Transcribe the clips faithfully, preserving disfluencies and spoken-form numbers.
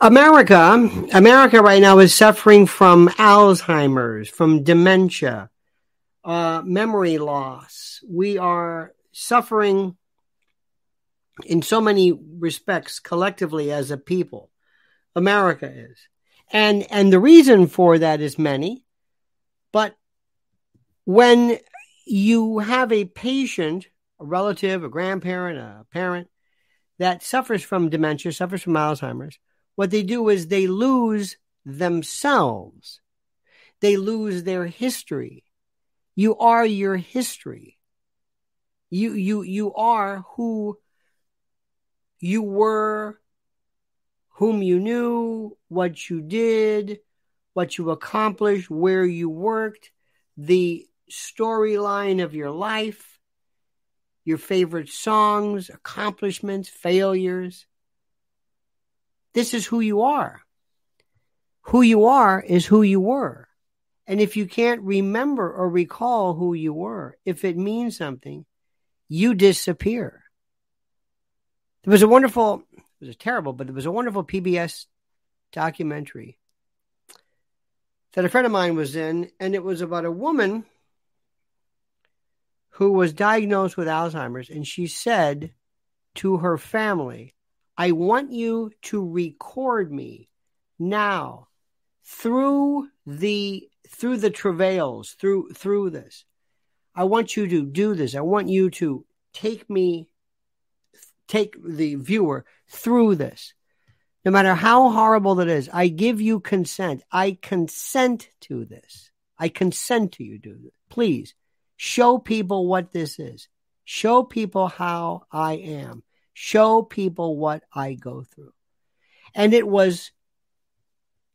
America, America right now is suffering from Alzheimer's, from dementia, uh, memory loss. We are suffering in so many respects collectively as a people. America is. And, and the reason for that is many. But when you have a patient, a relative, a grandparent, a parent that suffers from dementia, suffers from Alzheimer's, what they do is they lose themselves. They lose their history. You are your history. You you you are who you were, whom you knew, what you did, what you accomplished, where you worked, the storyline of your life, your favorite songs, accomplishments, failures. This is who you are. Who you are is who you were. And if you can't remember or recall who you were, if it means something, you disappear. There was a wonderful, it was terrible, but there was a wonderful P B S documentary that a friend of mine was in, and it was about a woman who was diagnosed with Alzheimer's, and she said to her family, I want you to record me now through the through the travails, through through this. I want you to do this. I want you to take me, take the viewer through this. No matter how horrible that is, I give you consent. I consent to this. I consent to you do this. Please show people what this is. Show people how I am. Show people what I go through. And it was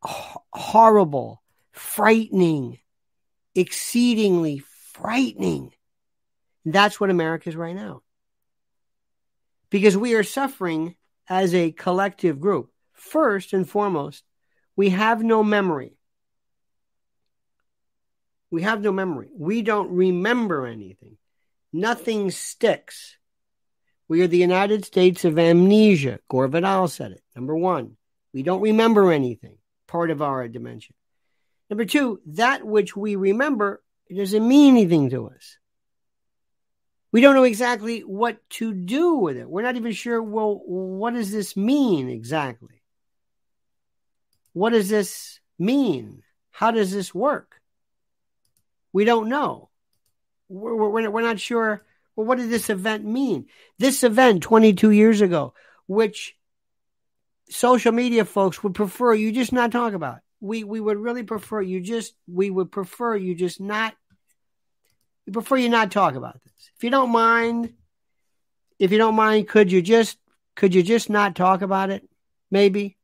horrible, frightening, exceedingly frightening. That's what America is right now. Because we are suffering as a collective group. First and foremost, we have no memory. We have no memory. We don't remember anything. Nothing sticks. We are the United States of amnesia. Gore Vidal said it. Number one, we don't remember anything, part of our dimension. Number two, that which we remember, it doesn't mean anything to us. We don't know exactly what to do with it. We're not even sure, well, what does this mean exactly? What does this mean? How does this work? We don't know. We're, we're, we're not sure. Well, what did this event mean? This event twenty-two years ago, which social media folks would prefer you just not talk about. We we would really prefer you just, we would prefer you just not, we prefer you not talk about this. If you don't mind, if you don't mind, could you just, could you just not talk about it? Maybe.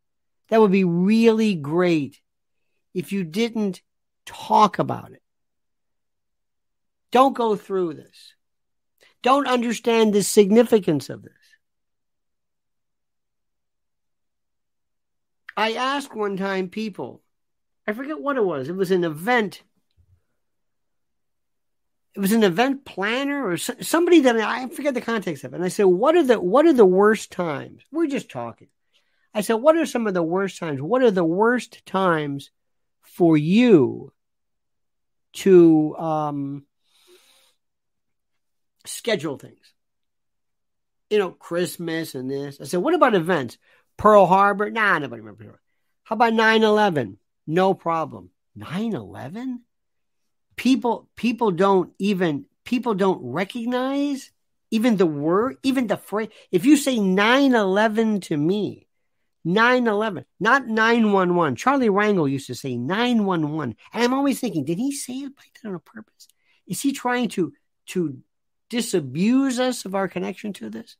That would be really great if you didn't talk about it. Don't go through this. Don't understand the significance of this. I asked one time people, I forget what it was. It was an event. It was an event planner or somebody that I forget the context of it. And I said, what are the, what are the worst times? We're just talking. I said, what are some of the worst times? What are the worst times for you to, um, schedule things, you know, Christmas and this. I said, what about events? Pearl Harbor? Nah, nobody remembers Pearl Harbor. How about nine eleven? No problem. nine eleven? People, people don't even, people don't recognize even the word, even the phrase. If you say nine eleven to me, nine eleven, not nine one one. Charlie Rangel used to say nine one one. And I'm always thinking, did he say it like that on purpose? Is he trying to, to, disabuse us of our connection to this?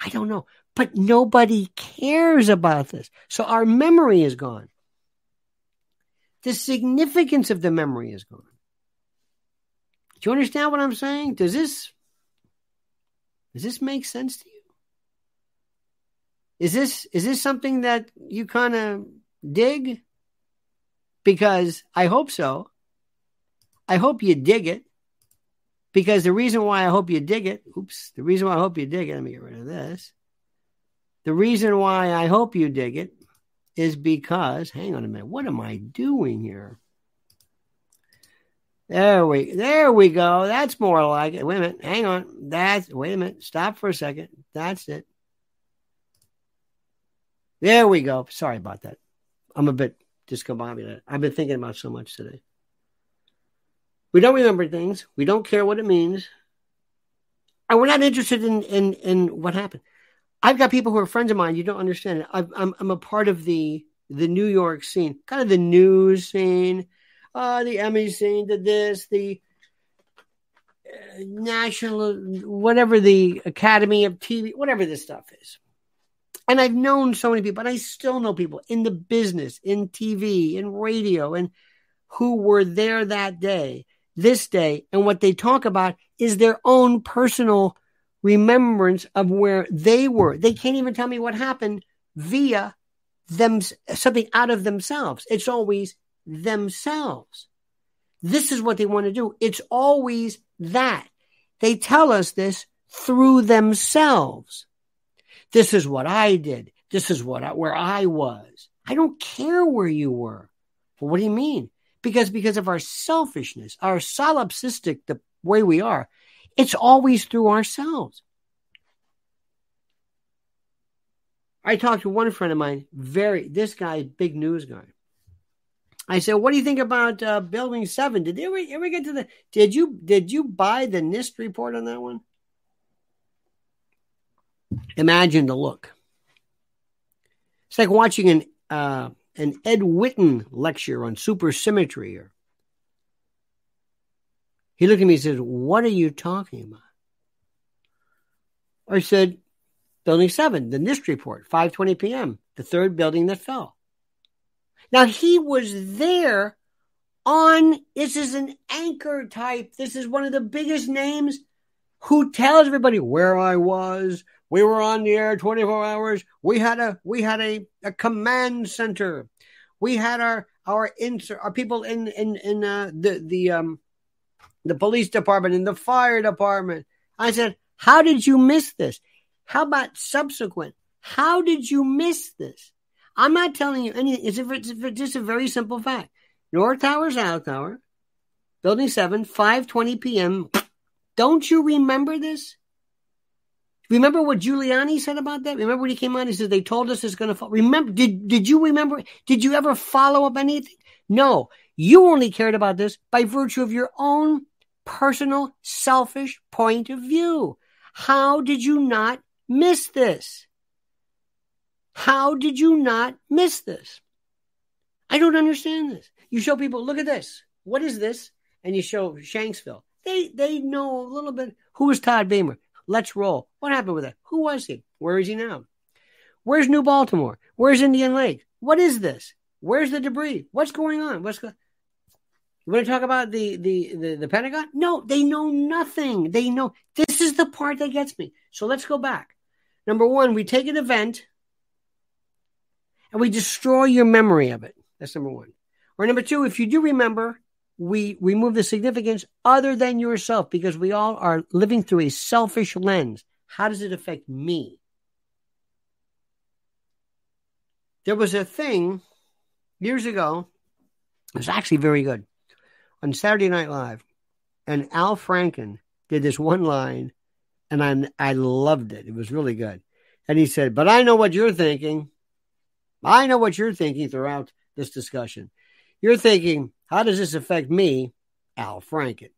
I don't know. But nobody cares about this. So our memory is gone. The significance of the memory is gone. Do you understand what I'm saying? Does this, does this make sense to you? Is this, is this something that you kind of dig? Because I hope so. I hope you dig it. Because the reason why I hope you dig it, oops, the reason why I hope you dig it, let me get rid of this. The reason why I hope you dig it is because, hang on a minute, what am I doing here? There we, there we go. That's more like it. Wait a minute. Hang on. That's, wait a minute. Stop for a second. That's it. There we go. Sorry about that. I'm a bit discombobulated. I've been thinking about so much today. We don't remember things. We don't care what it means. And we're not interested in, in, in what happened. I've got people who are friends of mine. You don't understand it. I've, I'm, I'm a part of the, the New York scene, kind of the news scene. Uh, the Emmy scene, the this, the uh, national, whatever the Academy of T V, whatever this stuff is. And I've known so many people, and I still know people in the business, in T V, in radio, and who were there that day, this day, and what they talk about is their own personal remembrance of where they were. They can't even tell me what happened via them, something out of themselves. It's always themselves. This is what they want to do. It's always that. They tell us this through themselves. This is what I did. This is what I, where I was. I don't care where you were. Well, what do you mean? Because because of our selfishness, our solipsistic, the way we are, it's always through ourselves. I talked to one friend of mine, very, this guy, big news guy. I said, what do you think about uh, Building seven? Did they ever, ever get to the, did you, did you buy the NIST report on that one? Imagine the look. It's like watching an, uh, an Ed Witten lecture on supersymmetry. Or he looked at me and said, what are you talking about? I said, Building seven, the NIST report, five twenty p.m., the third building that fell. Now, he was there on, this is an anchor type. This is one of the biggest names who tells everybody where I was. We were on the air twenty-four hours. We had a we had a, a command center. We had our our insert our people in in in uh, the the um the police department and the fire department. I said, how did you miss this? How about subsequent? How did you miss this? I'm not telling you anything. It's, a, it's, a, it's just a very simple fact. North Tower, South Tower, Building seven, five twenty p.m. Don't you remember this? Remember what Giuliani said about that? Remember when he came out? He said, they told us it's going to fall. Remember, did, did you remember? Did you ever follow up anything? No. You only cared about this by virtue of your own personal, selfish point of view. How did you not miss this? How did you not miss this? I don't understand this. You show people, look at this. What is this? And you show Shanksville. They they know a little bit. Who is Todd Beamer? Let's roll. What happened with that? Who was he? Where is he now? Where's New Baltimore? Where's Indian Lake? What is this? Where's the debris? What's going on? What's go- You want to talk about the, the, the, the Pentagon? No, they know nothing. They know. This is the part that gets me. So let's go back. Number one, we take an event, and we destroy your memory of it. That's number one. Or number two, if you do remember, we remove the significance other than yourself, because we all are living through a selfish lens. How does it affect me? There was a thing years ago. It was actually very good. On Saturday Night Live, and Al Franken did this one line, and I, I loved it. It was really good. And he said, but I know what you're thinking. I know what you're thinking throughout this discussion. You're thinking, how does this affect me, Al Franken?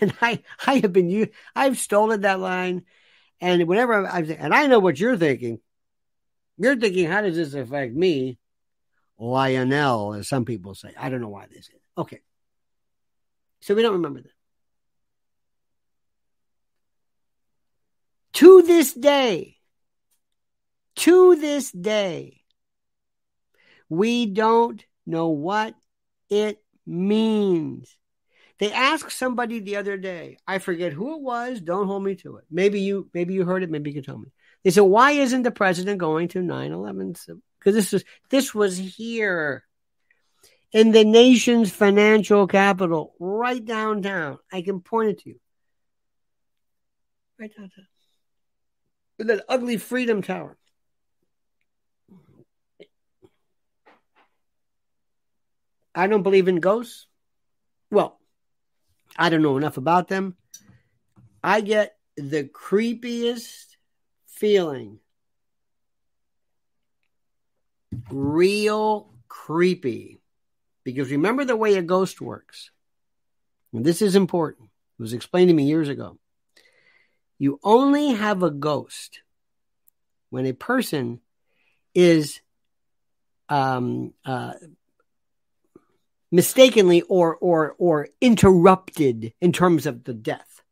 and I, I have been, I've stolen that line. And whenever I'm, and I know what you're thinking. You're thinking, how does this affect me, Lionel, as some people say. I don't know why they say that. Okay. So we don't remember that. To this day, to this day, we don't know what it means. They asked somebody the other day, I forget who it was, don't hold me to it. Maybe you maybe you heard it, maybe you can tell me. They said, why isn't the president going to nine eleven? Because this was, this was here in the nation's financial capital, right downtown. I can point it to you. Right downtown. With that ugly Freedom Tower. I don't believe in ghosts. Well, I don't know enough about them. I get the creepiest feeling. Real creepy. Because remember the way a ghost works. And this is important. It was explained to me years ago. You only have a ghost when a person is um, uh, mistakenly or or or interrupted in terms of the death.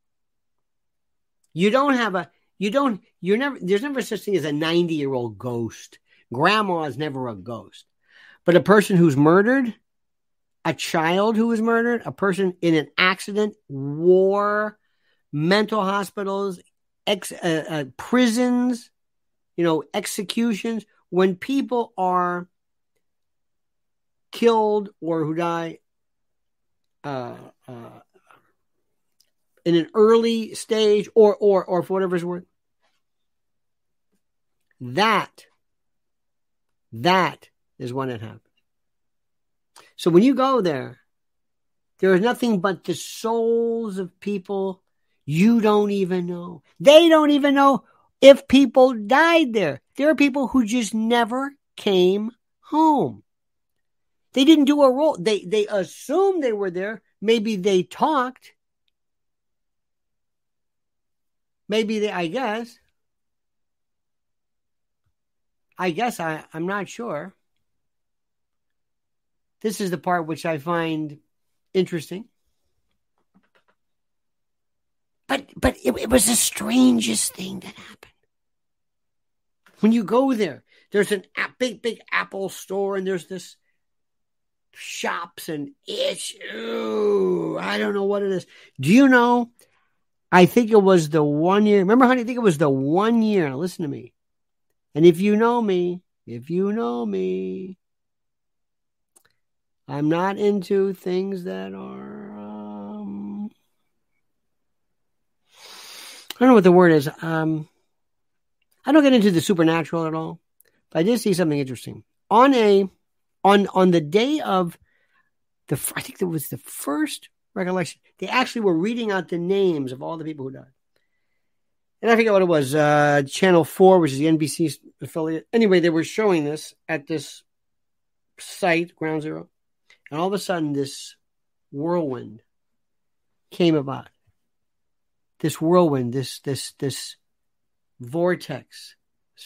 You don't have a you don't you're never there's never such thing as a ninety-year-old ghost. Grandma is never a ghost. But a person who's murdered, a child who was murdered, a person in an accident, war, mental hospitals, ex, uh, uh, prisons, you know, executions, when people are killed or who die uh, uh, in an early stage or, or, or for whatever it's worth, that, that is when it happens. So when you go there, there is nothing but the souls of people you don't even know. They don't even know if people died there. There are people who just never came home. They didn't do a role. They they assumed they were there. Maybe they talked. Maybe they, I guess. I guess I, I'm not sure. This is the part which I find interesting. But but it, it was the strangest thing that happened. When you go there, there's a big, big Apple store and there's this shops and it's, ooh, I don't know what it is. Do you know, I think it was the one year, remember honey, I think it was the one year, listen to me. And if you know me, if you know me, I'm not into things that are, um, I don't know what the word is. Um, I don't get into the supernatural at all, but I did see something interesting. On a, on, on the day of the, I think that was the first recollection, they actually were reading out the names of all the people who died. And I forget what it was, uh, Channel four, which is the N B C affiliate. Anyway, they were showing this at this site, Ground Zero. And all of a sudden, this whirlwind came about. This whirlwind, this this this vortex was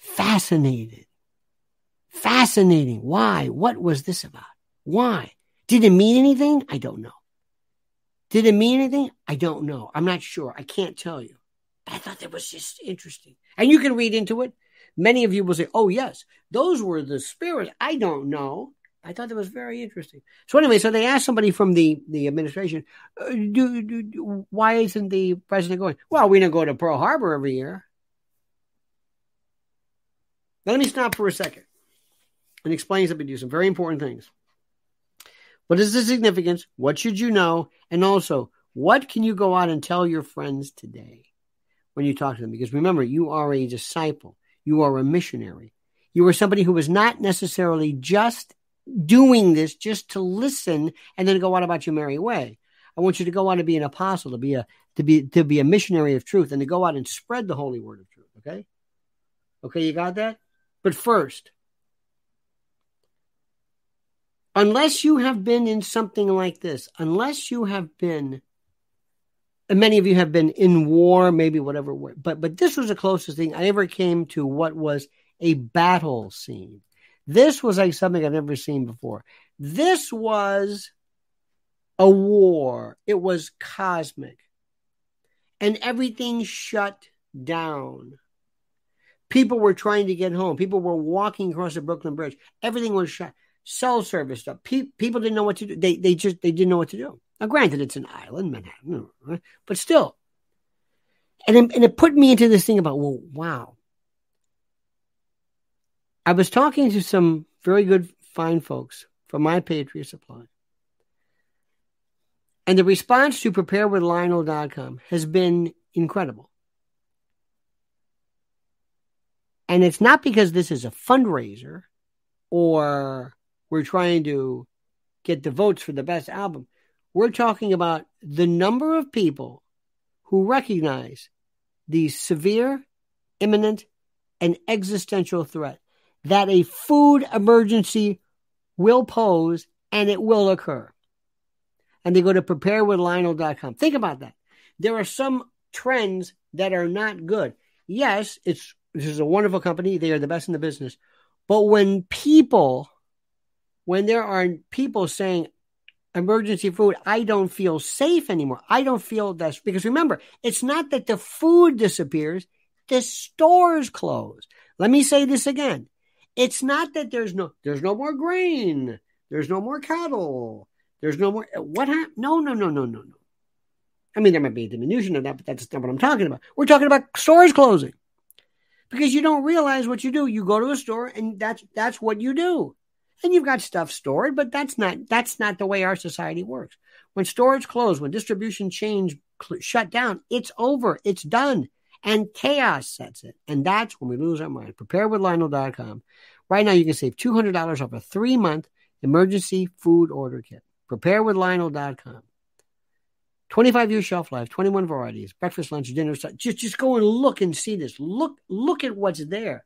fabulous. Fascinated. Fascinating. Why? What was this about? Why? Did it mean anything? I don't know. Did it mean anything? I don't know. I'm not sure. I can't tell you. But I thought that was just interesting. And you can read into it. Many of you will say, oh, yes, those were the spirits. I don't know. I thought that was very interesting. So anyway, so they asked somebody from the, the administration, uh, do, do, do, why isn't the president going? Well, we don't go to Pearl Harbor every year. Now, let me stop for a second and explain something to you, some very important things. What is the significance? What should you know? And also, what can you go out and tell your friends today when you talk to them? Because remember, you are a disciple. You are a missionary. You are somebody who is not necessarily just doing this just to listen and then go out about your merry way. I want you to go out and be an apostle, to be a to be to be a missionary of truth, and to go out and spread the holy word of truth. Okay, okay, you got that? But first, unless you have been in something like this, unless you have been, and many of you have been in war, maybe whatever, but but this was the closest thing I ever came to what was a battle scene. This was like something I've never seen before. This was a war. It was cosmic. And everything shut down. People were trying to get home. People were walking across the Brooklyn Bridge. Everything was shut. Cell service stuff. Pe- people didn't know what to do. They they just they didn't know what to do. Now, granted, it's an island, Manhattan, but still. And it, and it put me into this thing about, well, wow. I was talking to some very good, fine folks from my Patriot Supply. And the response to prepare with Lionel dot com has been incredible. And it's not because this is a fundraiser or we're trying to get the votes for the best album. We're talking about the number of people who recognize the severe, imminent, and existential threat that a food emergency will pose, and it will occur. And they go to prepare with Lionel dot com. Think about that. There are some trends that are not good. Yes, it's this is a wonderful company. They are the best in the business. But when people, when there are people saying emergency food, I don't feel safe anymore. I don't feel that's because remember, it's not that the food disappears. The stores close. Let me say this again. It's not that there's no there's no more grain. There's no more cattle. There's no more. What happened? No, no, no, no, no, no. I mean, there might be a diminution of that, but that's not what I'm talking about. We're talking about stores closing because you don't realize what you do. You go to a store and that's that's what you do. And you've got stuff stored, but that's not that's not the way our society works. When stores close, when distribution chains cl- shut down, it's over. It's done. And chaos sets it. And that's when we lose our mind. prepare with Lionel dot com. Right now, you can save two hundred dollars off a three-month emergency food order kit. prepare with Lionel dot com. twenty-five year shelf life, twenty-one varieties, breakfast, lunch, dinner. Just, just go and look and see this. Look, look at what's there.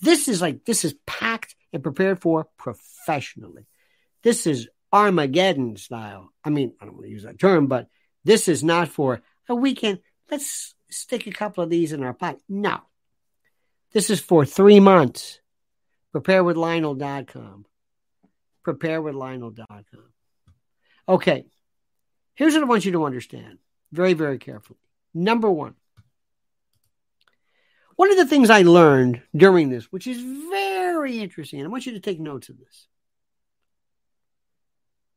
This is like, this is packed and prepared for professionally. This is Armageddon style. I mean, I don't want to use that term, but this is not for a weekend. Let's stick a couple of these in our pot. No. This is for three months. prepare with Lionel dot com. prepare with Lionel dot com. Okay. Here's what I want you to understand very, very carefully. Number one. One of the things I learned during this, which is very interesting, and I want you to take notes of this.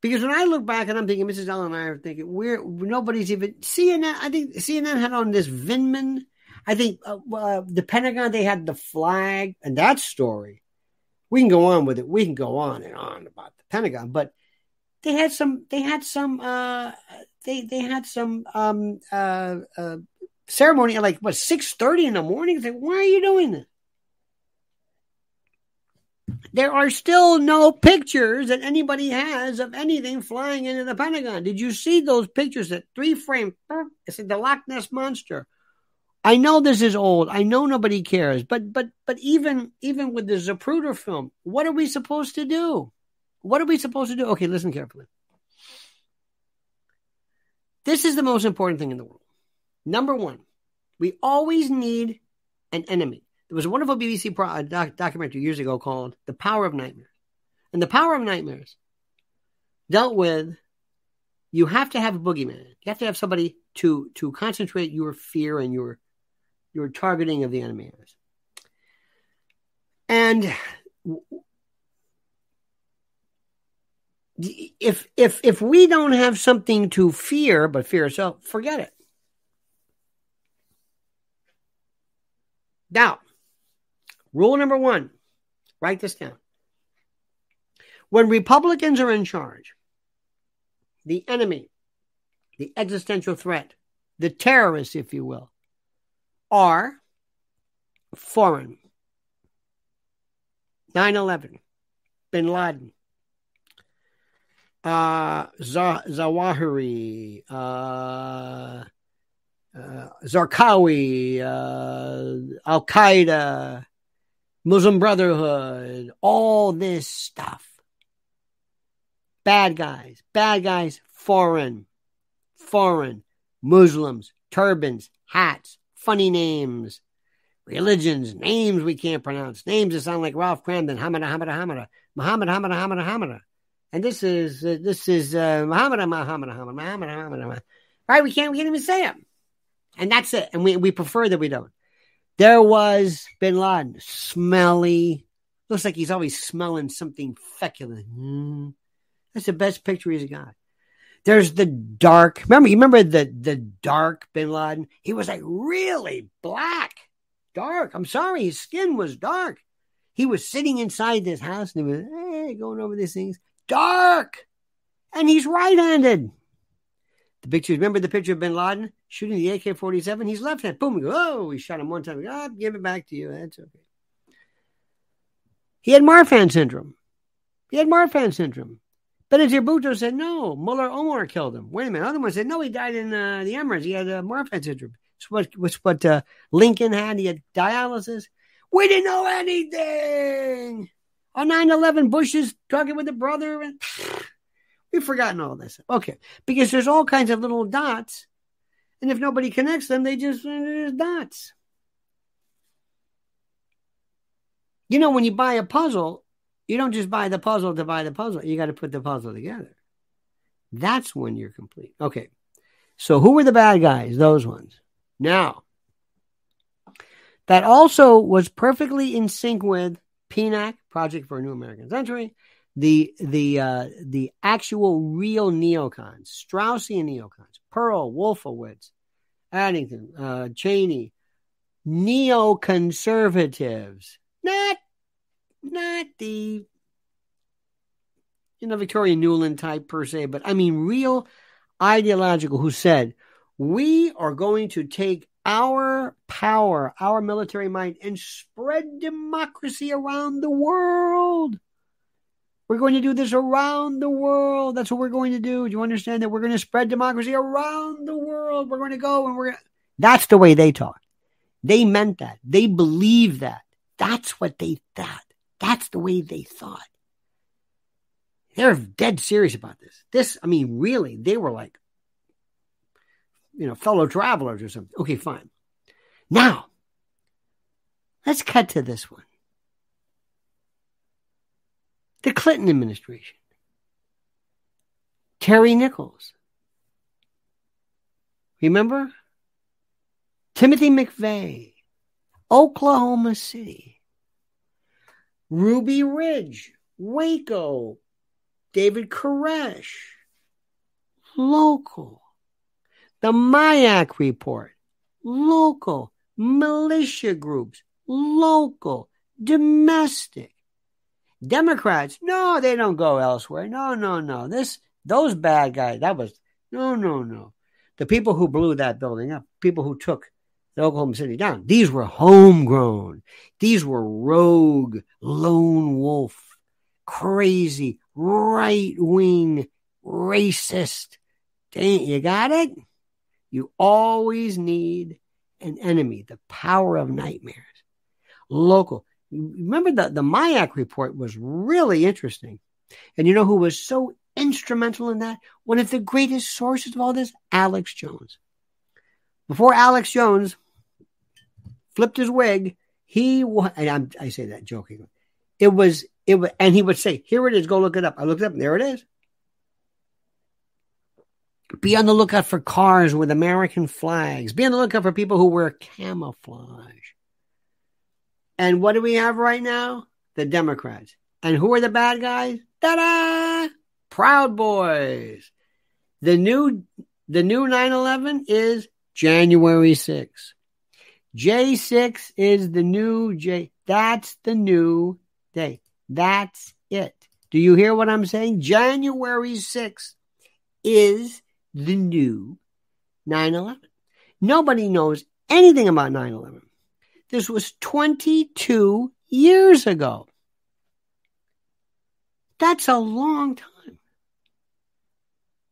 Because when I look back and I'm thinking, Missus Ellen and I are thinking, we're nobody's even C N N. I think C N N had on this Vindman. I think uh, uh, the Pentagon, they had the flag and that story. We can go on with it. We can go on and on about the Pentagon, but they had some. They had some. Uh, they they had some um, uh, uh, ceremony at like what six thirty in the morning. It's like, why are you doing this? There are still no pictures that anybody has of anything flying into the Pentagon. Did you see those pictures that three frame? It's like the Loch Ness Monster. I know this is old. I know nobody cares. But but but even even with the Zapruder film, what are we supposed to do? What are we supposed to do? Okay, listen carefully. This is the most important thing in the world. Number one, we always need an enemy. There was a wonderful B B C pro- doc- documentary years ago called The Power of Nightmares. And The Power of Nightmares dealt with you have to have a boogeyman. You have to have somebody to, to concentrate your fear and your, your targeting of the enemy. And if, if, if we don't have something to fear but fear itself, forget it. Now, rule number one, write this down. When Republicans are in charge, the enemy, the existential threat, the terrorists, if you will, are foreign. nine eleven, Bin Laden, uh, Zawahiri, uh, uh, Zarqawi, uh, Al-Qaeda, Muslim Brotherhood, all this stuff. Bad guys, bad guys, foreign, foreign, Muslims, turbans, hats, funny names, religions, names we can't pronounce, names that sound like Ralph Cramden, Hamada, Hamada, Hamada, Muhammad, Hamada, Hamada, Hamada. And this is, uh, this is uh, Muhammad, Muhammad, Muhammad, Muhammad, Muhammad, Muhammad. Right? We can't, we can't even say it. And that's it. And we, we prefer that we don't. There was Bin Laden, smelly. Looks like he's always smelling something feculent. Mm. That's the best picture he's got. There's the dark. Remember, you remember the, the dark Bin Laden? He was like really black, dark. I'm sorry, his skin was dark. He was sitting inside this house and he was hey, going over these things. Dark. And he's right-handed. The picture, remember the picture of Bin Laden shooting the A K forty-seven? He's left-handed. Boom, we go, oh, we shot him one time. I'll give it back to you. That's okay. He had Marfan syndrome. He had Marfan syndrome. Benazir Bhutto said, no, Mullah Omar killed him. Wait a minute. Other one said, no, he died in uh, the Emirates. He had uh, Marfan syndrome. It's what, it's what uh, Lincoln had. He had dialysis. We didn't know anything. On nine eleven, Bush is talking with the brother. And we've forgotten all this. Okay. Because there's all kinds of little dots. And if nobody connects them, they just, they're just dots. You know, when you buy a puzzle, you don't just buy the puzzle to buy the puzzle. You got to put the puzzle together. That's when you're complete. Okay. So who were the bad guys? Those ones. Now, that also was perfectly in sync with P N A C, Project for a New American Century, the the uh, the actual real neocons, Straussian neocons, Pearl Wolfowitz, Addington, uh, Cheney, neoconservatives, not not the you know Victoria Nuland type per se, but I mean real ideological who said we are going to take our power, our military might, and spread democracy around the world. We're going to do this around the world. That's what we're going to do. Do you understand that we're going to spread democracy around the world? We're going to go and we're going to... That's the way they talk. They meant that. They believed that. That's what they thought. That's the way they thought. They're dead serious about this. This, I mean, really, they were like, you know, fellow travelers or something. Okay, fine. Now, let's cut to this one. The Clinton administration. Terry Nichols. Remember? Timothy McVeigh. Oklahoma City. Ruby Ridge. Waco. David Koresh. Local. The M I A C report, local, militia groups, local, domestic. Democrats, no, they don't go elsewhere. No, no, no. This, those bad guys, that was, no, no, no. The people who blew that building up, people who took the Oklahoma City down, these were homegrown. These were rogue, lone wolf, crazy, right-wing, racist. Dang, you got it? You always need an enemy, the power of nightmares. Local. Remember the, the M I A C report was really interesting. And you know who was so instrumental in that? One of the greatest sources of all this? Alex Jones. Before Alex Jones flipped his wig, he was, and I'm, I say that jokingly. It was, it was, and he would say, here it is, go look it up. I looked it up and there it is. Be on the lookout for cars with American flags. Be on the lookout for people who wear camouflage. And what do we have right now? The Democrats. And who are the bad guys? Ta-da! Proud Boys. The new, the new nine eleven is January sixth. J six is the new J. That's the new day. That's it. Do you hear what I'm saying? January sixth is the new nine eleven. Nobody knows anything about nine eleven. This was twenty-two years ago. That's a long time.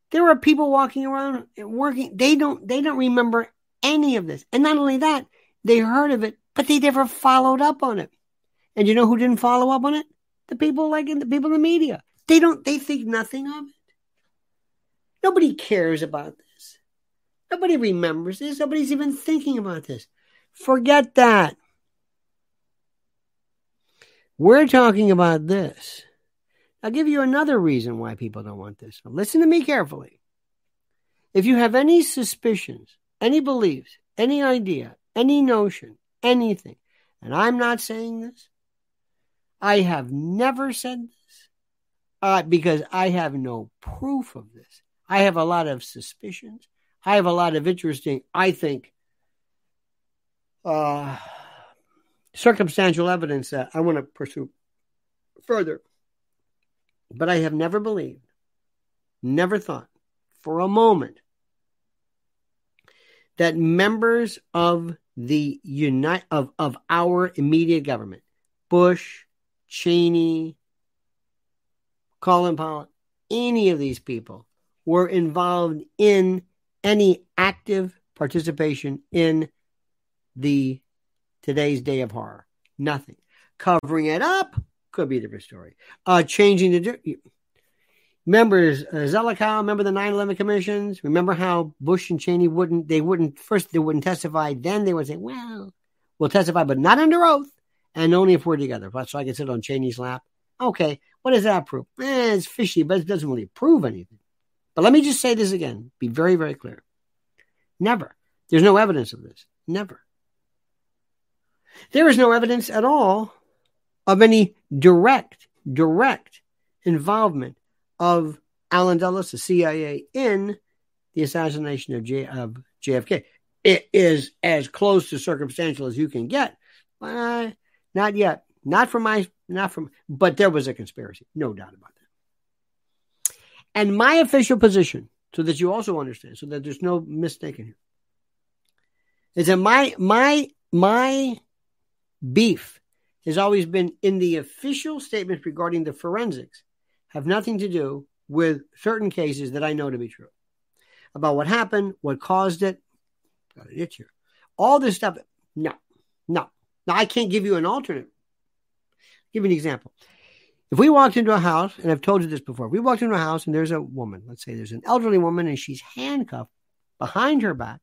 There are people walking around working. They don't, they don't remember any of this. And not only that, they heard of it, but they never followed up on it. And you know who didn't follow up on it? The people like in the people in the media. They don't, they think nothing of it. Nobody cares about this. Nobody remembers this. Nobody's even thinking about this. Forget that. We're talking about this. I'll give you another reason why people don't want this. Listen to me carefully. If you have any suspicions, any beliefs, any idea, any notion, anything, and I'm not saying this, I have never said this uh, because I have no proof of this. I have a lot of suspicions. I have a lot of interesting, I think, uh, circumstantial evidence that I want to pursue further. But I have never believed, never thought for a moment that members of the uni- of, of our immediate government, Bush, Cheney, Colin Powell, any of these people were involved in any active participation in the today's day of horror. Nothing. Covering it up could be a different story. Uh, changing the... Remember Zelikow? Remember the nine eleven commissions? Remember how Bush and Cheney wouldn't, they wouldn't, first they wouldn't testify, then they would say, well, we'll testify, but not under oath, and only if we're together. So I can sit on Cheney's lap. Okay, what does that prove? Eh, it's fishy, but it doesn't really prove anything. But let me just say this again, be very, very clear. Never. There's no evidence of this. Never. There is no evidence at all of any direct, direct involvement of Allen Dulles, the C I A, in the assassination of, J- of J F K. It is as close to circumstantial as you can get. Uh, not yet. Not from my, not from, but there was a conspiracy. No doubt about that. And my official position, so that you also understand, so that there's no mistaking here, is that my, my, my beef has always been in the official statements regarding the forensics have nothing to do with certain cases that I know to be true about what happened, what caused it. Got an itch here. All this stuff. No, no. Now, I can't give you an alternate. I'll give you an example. If we walked into a house, and I've told you this before, we walked into a house and there's a woman, let's say there's an elderly woman and she's handcuffed behind her back,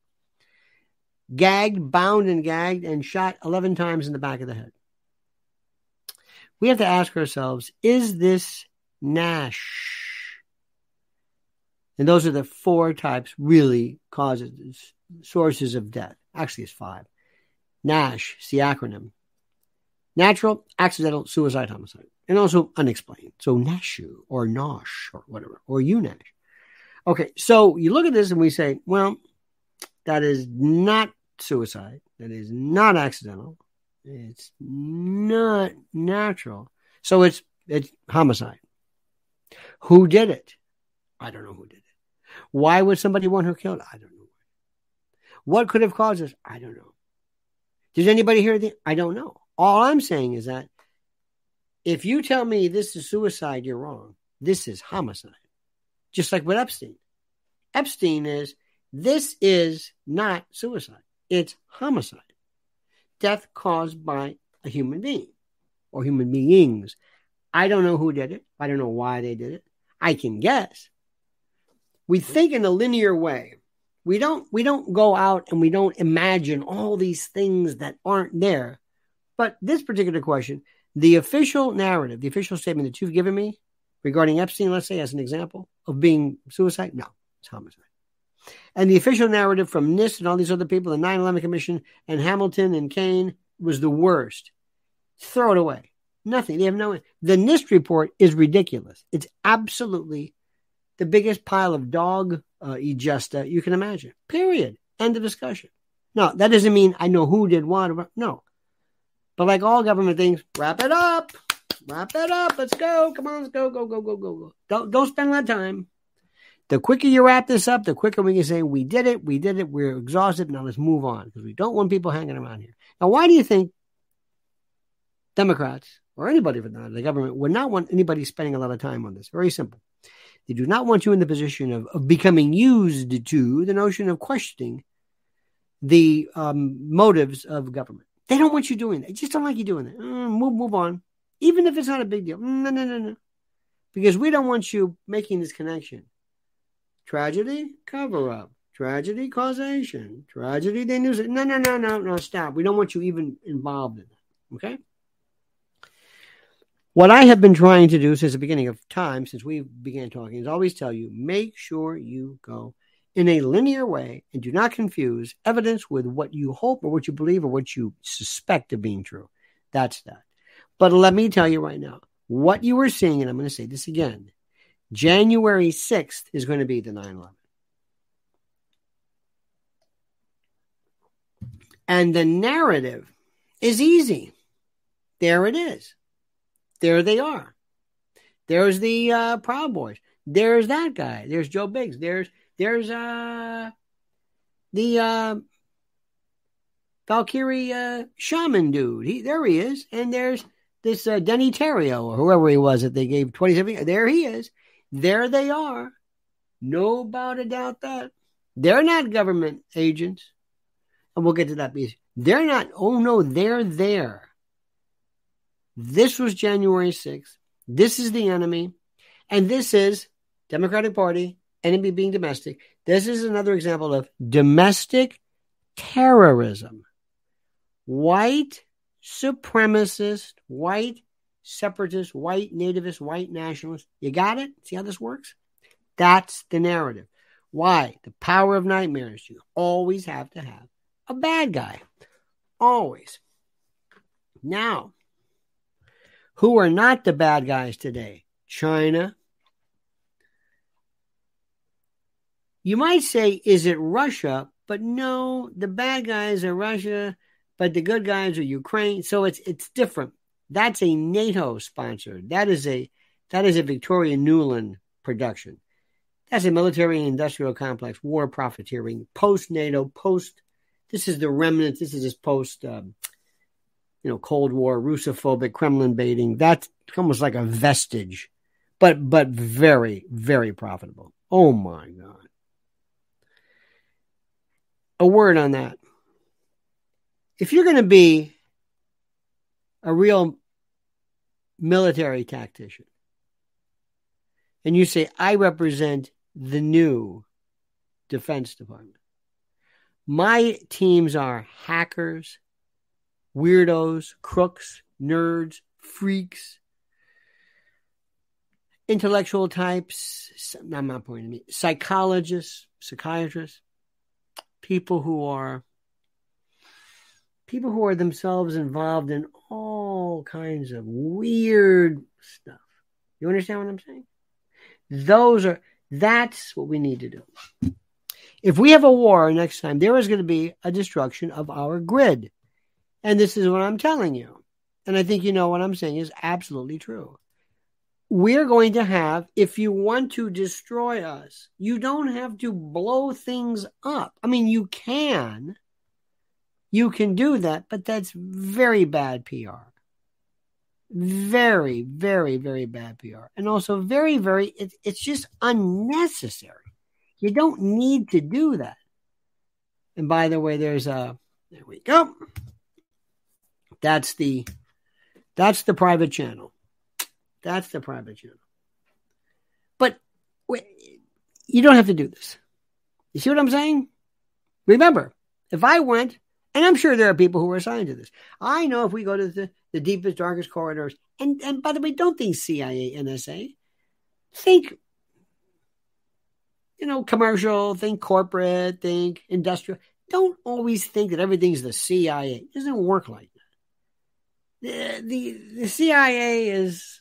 gagged, bound and gagged, and shot eleven times in the back of the head. We have to ask ourselves, is this Nash? And those are the four types really causes, sources of death. Actually, it's five. Nash is the acronym. Natural, accidental, suicide, homicide. And also unexplained. So Nashu or Nosh or whatever, or UNash. Okay, so you look at this and we say, well, that is not suicide. That is not accidental. It's not natural. So it's it's homicide. Who did it? I don't know who did it. Why would somebody want her killed? I don't know. What could have caused this? I don't know. Does anybody hear the? I don't know. All I'm saying is that if you tell me this is suicide, you're wrong. This is homicide. Just like with Epstein. Epstein is, this is not suicide. It's homicide. Death caused by a human being or human beings. I don't know who did it. I don't know why they did it. I can guess. We think in a linear way. We don't we don't go out and we don't imagine all these things that aren't there. But this particular question, the official narrative, the official statement that you've given me regarding Epstein, let's say as an example of being suicide, no, it's homicide. And the official narrative from NIST and all these other people, the nine eleven Commission and Hamilton and Kane was the worst. Throw it away. Nothing. They have no. The NIST report is ridiculous. It's absolutely the biggest pile of dog Uh, egesta you can imagine. Period. End of discussion. Now, that doesn't mean I know who did what. No. But like all government things, wrap it up. Wrap it up. Let's go. Come on, let's go, go, go, go, go, go. Don't, don't spend a lot of time. The quicker you wrap this up, the quicker we can say, we did it, we did it, we're exhausted, now let's move on. Because we don't want people hanging around here. Now, why do you think Democrats, or anybody from the government, would not want anybody spending a lot of time on this? Very simple. They do not want you in the position of, of becoming used to the notion of questioning the um, motives of government. They don't want you doing that. They just don't like you doing that. Mm, move, move on. Even if it's not a big deal. No, no, no, no. Because we don't want you making this connection. Tragedy, cover-up. Tragedy, causation. Tragedy, they knew. No, no, no, no, no, stop. We don't want you even involved in that. Okay? What I have been trying to do since the beginning of time, since we began talking, is always tell you, make sure you go in a linear way and do not confuse evidence with what you hope or what you believe or what you suspect of being true. That's that. But let me tell you right now, what you are seeing, and I'm going to say this again, January sixth is going to be the nine eleven. And the narrative is easy. There it is. There they are. There's the uh, Proud Boys. There's that guy. There's Joe Biggs. There's there's uh, the uh, Valkyrie uh, shaman dude. He, there he is. And there's this uh, Denny Terrio or whoever he was that they gave twenty-seven. There he is. There they are. No doubt about that. They're not government agents. And we'll get to that piece. They're not. Oh, no, they're there. This was January sixth. This is the enemy. And this is Democratic Party, enemy being domestic. This is another example of domestic terrorism. White supremacist, white separatist, white nativist, white nationalist. You got it? See how this works? That's the narrative. Why? The power of nightmares. You always have to have a bad guy. Always. Now, who are not the bad guys today? China. You might say, is it Russia? But no, the bad guys are Russia, but the good guys are Ukraine. So it's it's different. That's a NATO sponsor. That is a that is a Victoria Nuland production. That's a military and industrial complex, war profiteering, post-NATO, post. This is the remnant. This is this post, um, you know, Cold War, Russophobic, Kremlin baiting. That's almost like a vestige, but but very, very profitable. Oh, my God. A word on that. If you're going to be a real military tactician, and you say, I represent the new Defense Department. My teams are hackers, weirdos, crooks, nerds, freaks, intellectual types, I'm not pointing at me, psychologists, psychiatrists, people who are people who are themselves involved in all kinds of weird stuff. You understand what I'm saying? Those are, that's what we need to do. If we have a war next time, there is going to be a destruction of our grid. And this is what I'm telling you. And I think you know what I'm saying is absolutely true. We're going to have, if you want to destroy us, you don't have to blow things up. I mean, you can. You can do that, but that's very bad P R. Very, very, very bad P R. And also very, very, it, it's just unnecessary. You don't need to do that. And by the way, there's a, there we go. That's the, that's the private channel. That's the private channel. But you don't have to do this. You see what I'm saying? Remember, if I went, and I'm sure there are people who are assigned to this. I know if we go to the, the deepest, darkest corridors, and, and by the way, don't think C I A, N S A. Think, you know, commercial, think corporate, think industrial. Don't always think that everything's the C I A. It doesn't work like that. The, the, the C I A is...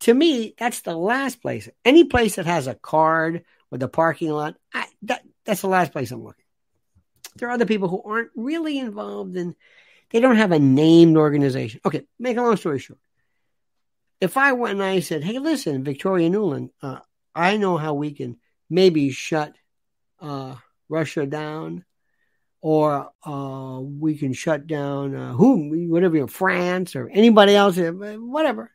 To me, that's the last place. Any place that has a card with a parking lot, I, that, that's the last place I'm looking. There are other people who aren't really involved in, they don't have a named organization. Okay, make a long story short. If I went and I said, hey, listen, Victoria Nuland, uh, I know how we can maybe shut uh, Russia down, or uh, we can shut down uh, whom, whatever, you know, France or anybody else, whatever.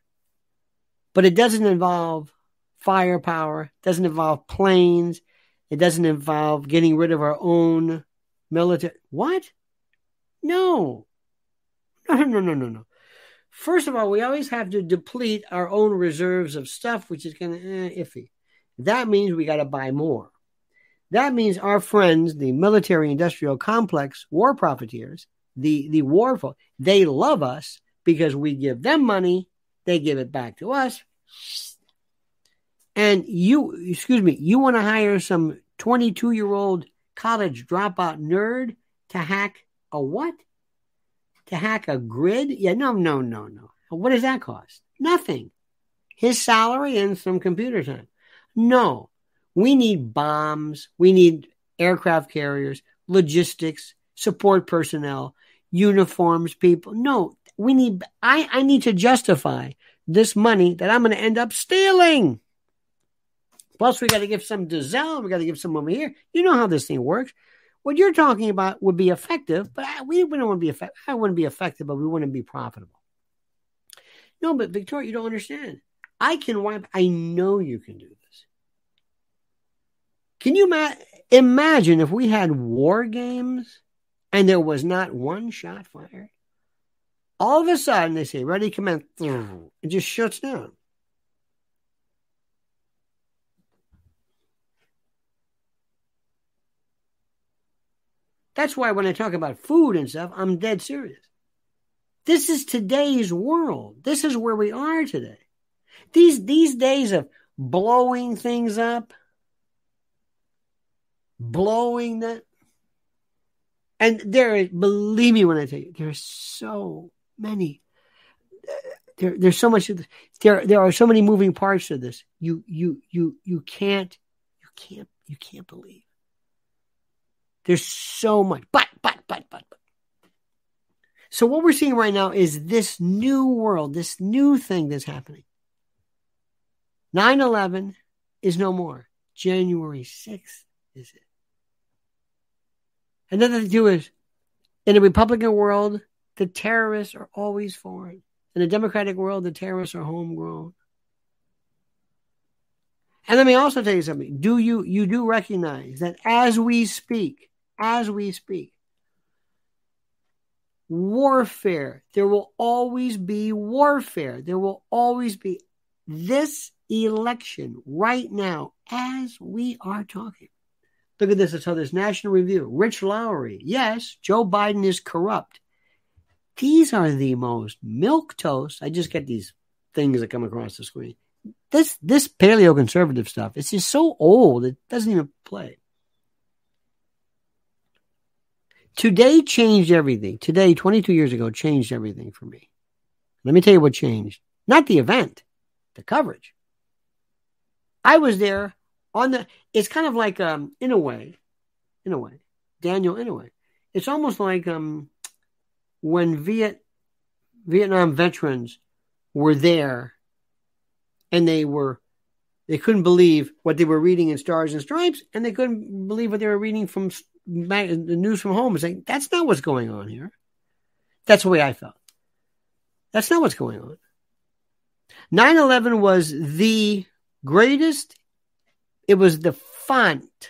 But it doesn't involve firepower, doesn't involve planes, it doesn't involve getting rid of our own military. What? No. No, no, no, no, no. First of all, we always have to deplete our own reserves of stuff, which is kind of eh, iffy. That means we got to buy more. That means our friends, the military-industrial complex, war profiteers, the, the war folk, they love us because we give them money. They give it back to us. And you, excuse me, you want to hire some twenty-two-year-old college dropout nerd to hack a what? To hack a grid? Yeah, no, no, no, no. What does that cost? Nothing. His salary and some computer time. No. We need bombs. We need aircraft carriers, logistics, support personnel, uniforms, people. No. We need. I, I need to justify this money that I'm going to end up stealing. Plus, we got to give some to Zell. We got to give some over here. You know how this thing works. What you're talking about would be effective, but I, we, we don't want to be effective. I wouldn't be effective, but we wouldn't be profitable. No, but Victoria, you don't understand. I can wipe. I know you can do this. Can you ma- imagine if we had war games and there was not one shot fired? All of a sudden, they say, ready, commence. It just shuts down. That's why when I talk about food and stuff, I'm dead serious. This is today's world. This is where we are today. These, these days of blowing things up, blowing that, and there is, believe me when I tell you, there's so many, there, there's so much, there, there are so many moving parts to this. You, you, you, you can't, you can't, you can't believe. There's so much, but, but, but, but, but. So what we're seeing right now is this new world, this new thing that's happening. nine eleven is no more. January sixth is it. Another thing too is, in the Republican world, the terrorists are always foreign. In the Democratic world, the terrorists are homegrown. And let me also tell you something. Do you, you do recognize that as we speak, as we speak, warfare, there will always be warfare. There will always be this election right now as we are talking. Look at this. It's how this National Review. Rich Lowry. Yes, Joe Biden is corrupt. These are the most milquetoast. I just get these things that come across the screen. This this paleo-conservative stuff, it's just so old, it doesn't even play. Today changed everything. Today, twenty-two years ago, changed everything for me. Let me tell you what changed. Not the event, the coverage. I was there on the, it's kind of like, um, in a way, in a way, Daniel, in a way. It's almost like um, when Viet Vietnam veterans were there and they were, they couldn't believe what they were reading in Stars and Stripes, and they couldn't believe what they were reading from the news from home. It's like, that's not what's going on here. That's the way I felt. That's not what's going on. nine eleven was the greatest. It was the font,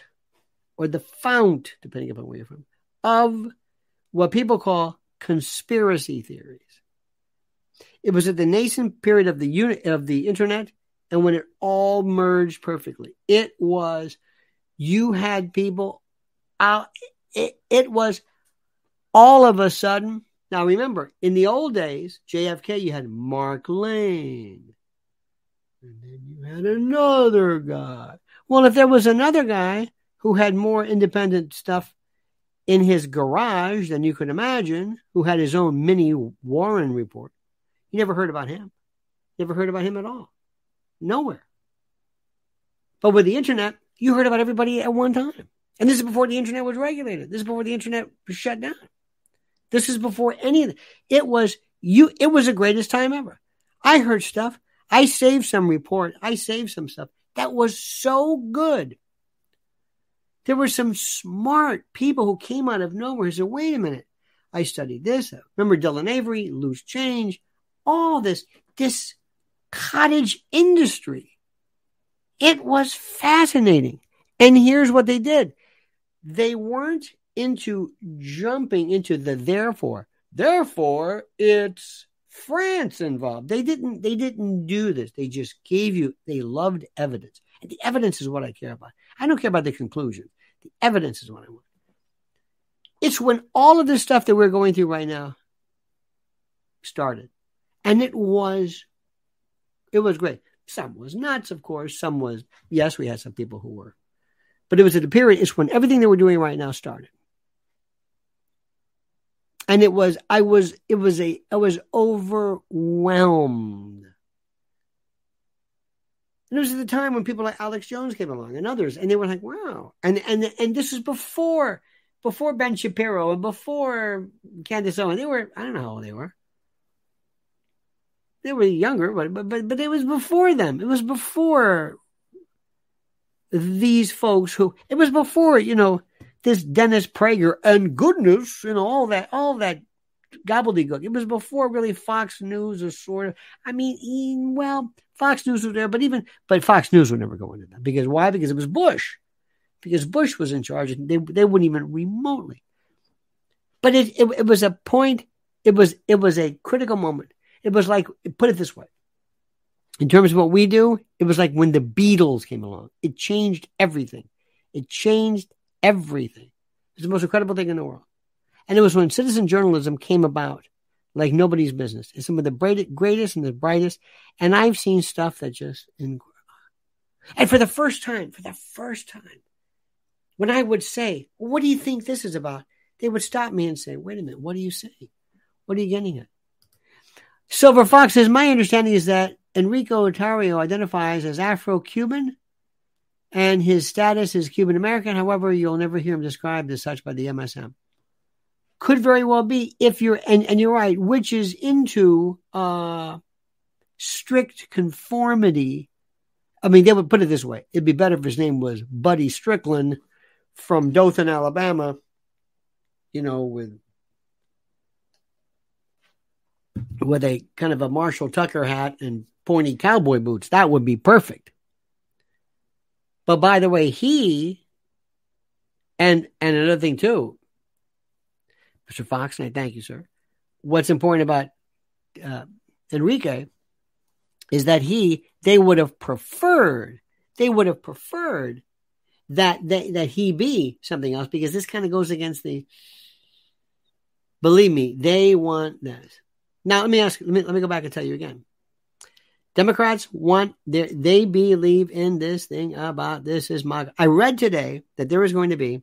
or the fount, depending upon where you're from, of what people call conspiracy theories. It was at the nascent period of the unit of the internet, and when it all merged perfectly, it was, you had people out. It, it was all of a sudden. Now remember, in the old days, J F K, you had Mark Lane, and then you had another guy. Well, if there was another guy who had more independent stuff in his garage than you could imagine, who had his own mini Warren report. You never heard about him. Never heard about him at all. Nowhere. But with the internet, you heard about everybody at one time. And this is before the internet was regulated. This is before the internet was shut down. This is before any of it. It was you. It was the greatest time ever. I heard stuff. I saved some report. I saved some stuff. That was so good. There were some smart people who came out of nowhere who said, wait a minute. I studied this. Remember Dylan Avery, Loose Change. All this, this cottage industry, it was fascinating. And here's what they did. They weren't into jumping into the therefore. Therefore, it's France involved. They didn't, they didn't do this. They just gave you, they loved evidence. And the evidence is what I care about. I don't care about the conclusion. The evidence is what I want. It's when all of this stuff that we're going through right now started. And it was, it was great. Some was nuts, of course. Some was, yes, we had some people who were. But it was at a period, it's when everything that we're doing right now started. And it was, I was, it was a, I was overwhelmed. And it was at the time when people like Alex Jones came along and others, and they were like, wow. And and and this is before, before Ben Shapiro and before Candace Owen. They were, I don't know how old they were. They were younger, but but but it was before them. It was before these folks who. It was before, you know, this Dennis Prager and goodness, you know, all that all that gobbledygook. It was before really Fox News was sort of, I mean, well, Fox News was there, but even, but Fox News would never go into that. Because why? Because it was Bush. Because Bush was in charge and they, they wouldn't even remotely. But it, it, it was a point, it was, it was a critical moment. It was like, put it this way. In terms of what we do, it was like when the Beatles came along. It changed everything. It changed everything. It's the most incredible thing in the world. And it was when citizen journalism came about like nobody's business. It's some of the greatest and the brightest. And I've seen stuff that just... And for the first time, for the first time, when I would say, well, what do you think this is about? They would stop me and say, wait a minute, what are you saying? What are you getting at? Silver Fox says, my understanding is that Enrico Otario identifies as Afro-Cuban and his status is Cuban-American. However, you'll never hear him described as such by the M S M. Could very well be if you're, and, and you're right, which is into uh, strict conformity. I mean, they would put it this way. It'd be better if his name was Buddy Strickland from Dothan, Alabama, you know, with with a kind of a Marshall Tucker hat and pointy cowboy boots. That would be perfect. But by the way, he, and and another thing too, Mister Fox, and I thank you, sir. What's important about uh, Enrique is that he, they would have preferred, they would have preferred that they, that he be something else, because this kind of goes against the, believe me, they want this. Now, let me ask, let me, let me go back and tell you again. Democrats want, they believe in this thing about this is MAGA. I read today that there is going to be,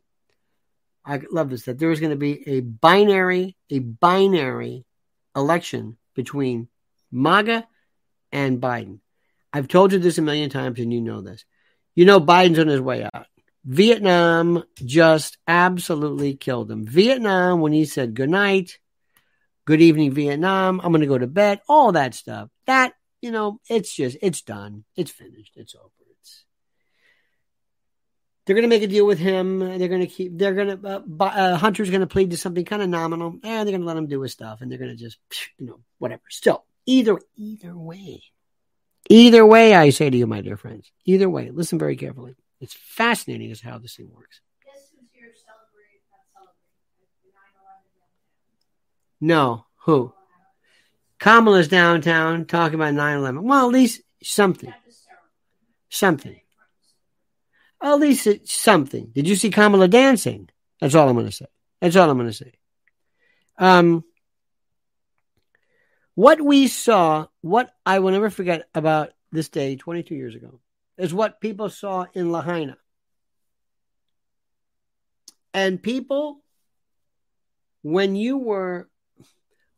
I love this, that there is going to be a binary, a binary election between MAGA and Biden. I've told you this a million times and you know this. You know Biden's on his way out. Vietnam just absolutely killed him. Vietnam, when he said good night, good evening, Vietnam, I'm going to go to bed, all that stuff. That, you know, it's just, it's done. It's finished. It's over. It's, they're going to make a deal with him. They're going to keep, they're going to, uh, uh, Hunter's going to plead to something kind of nominal. And eh, they're going to let him do his stuff. And they're going to just, you know, whatever. Still, either, either way, either way, I say to you, my dear friends, either way, listen very carefully. It's fascinating as how this thing works. This is your celebrate, not celebrate. No, who? Kamala's downtown talking about nine eleven. Well, at least something. Something. At least it's something. Did you see Kamala dancing? That's all I'm going to say. That's all I'm going to say. Um, what we saw, what I will never forget about this day twenty-two years ago, is what people saw in Lahaina. And people, when you were,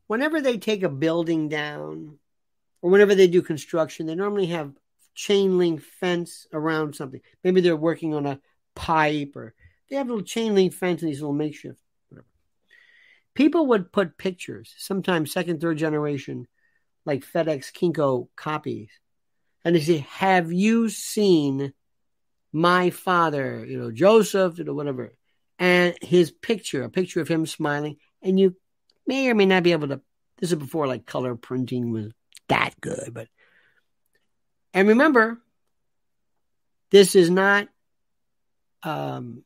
whenever they take a building down or whenever they do construction, they normally have chain link fence around something. Maybe they're working on a pipe, or they have a little chain link fence and these little makeshift, whatever. People would put pictures, sometimes second, third generation, like FedEx, Kinko copies. And they say, have you seen my father, you know, Joseph, you know, whatever, and his picture, a picture of him smiling. And you may or may not be able to, this is before like color printing was that good, but and remember, this is not um,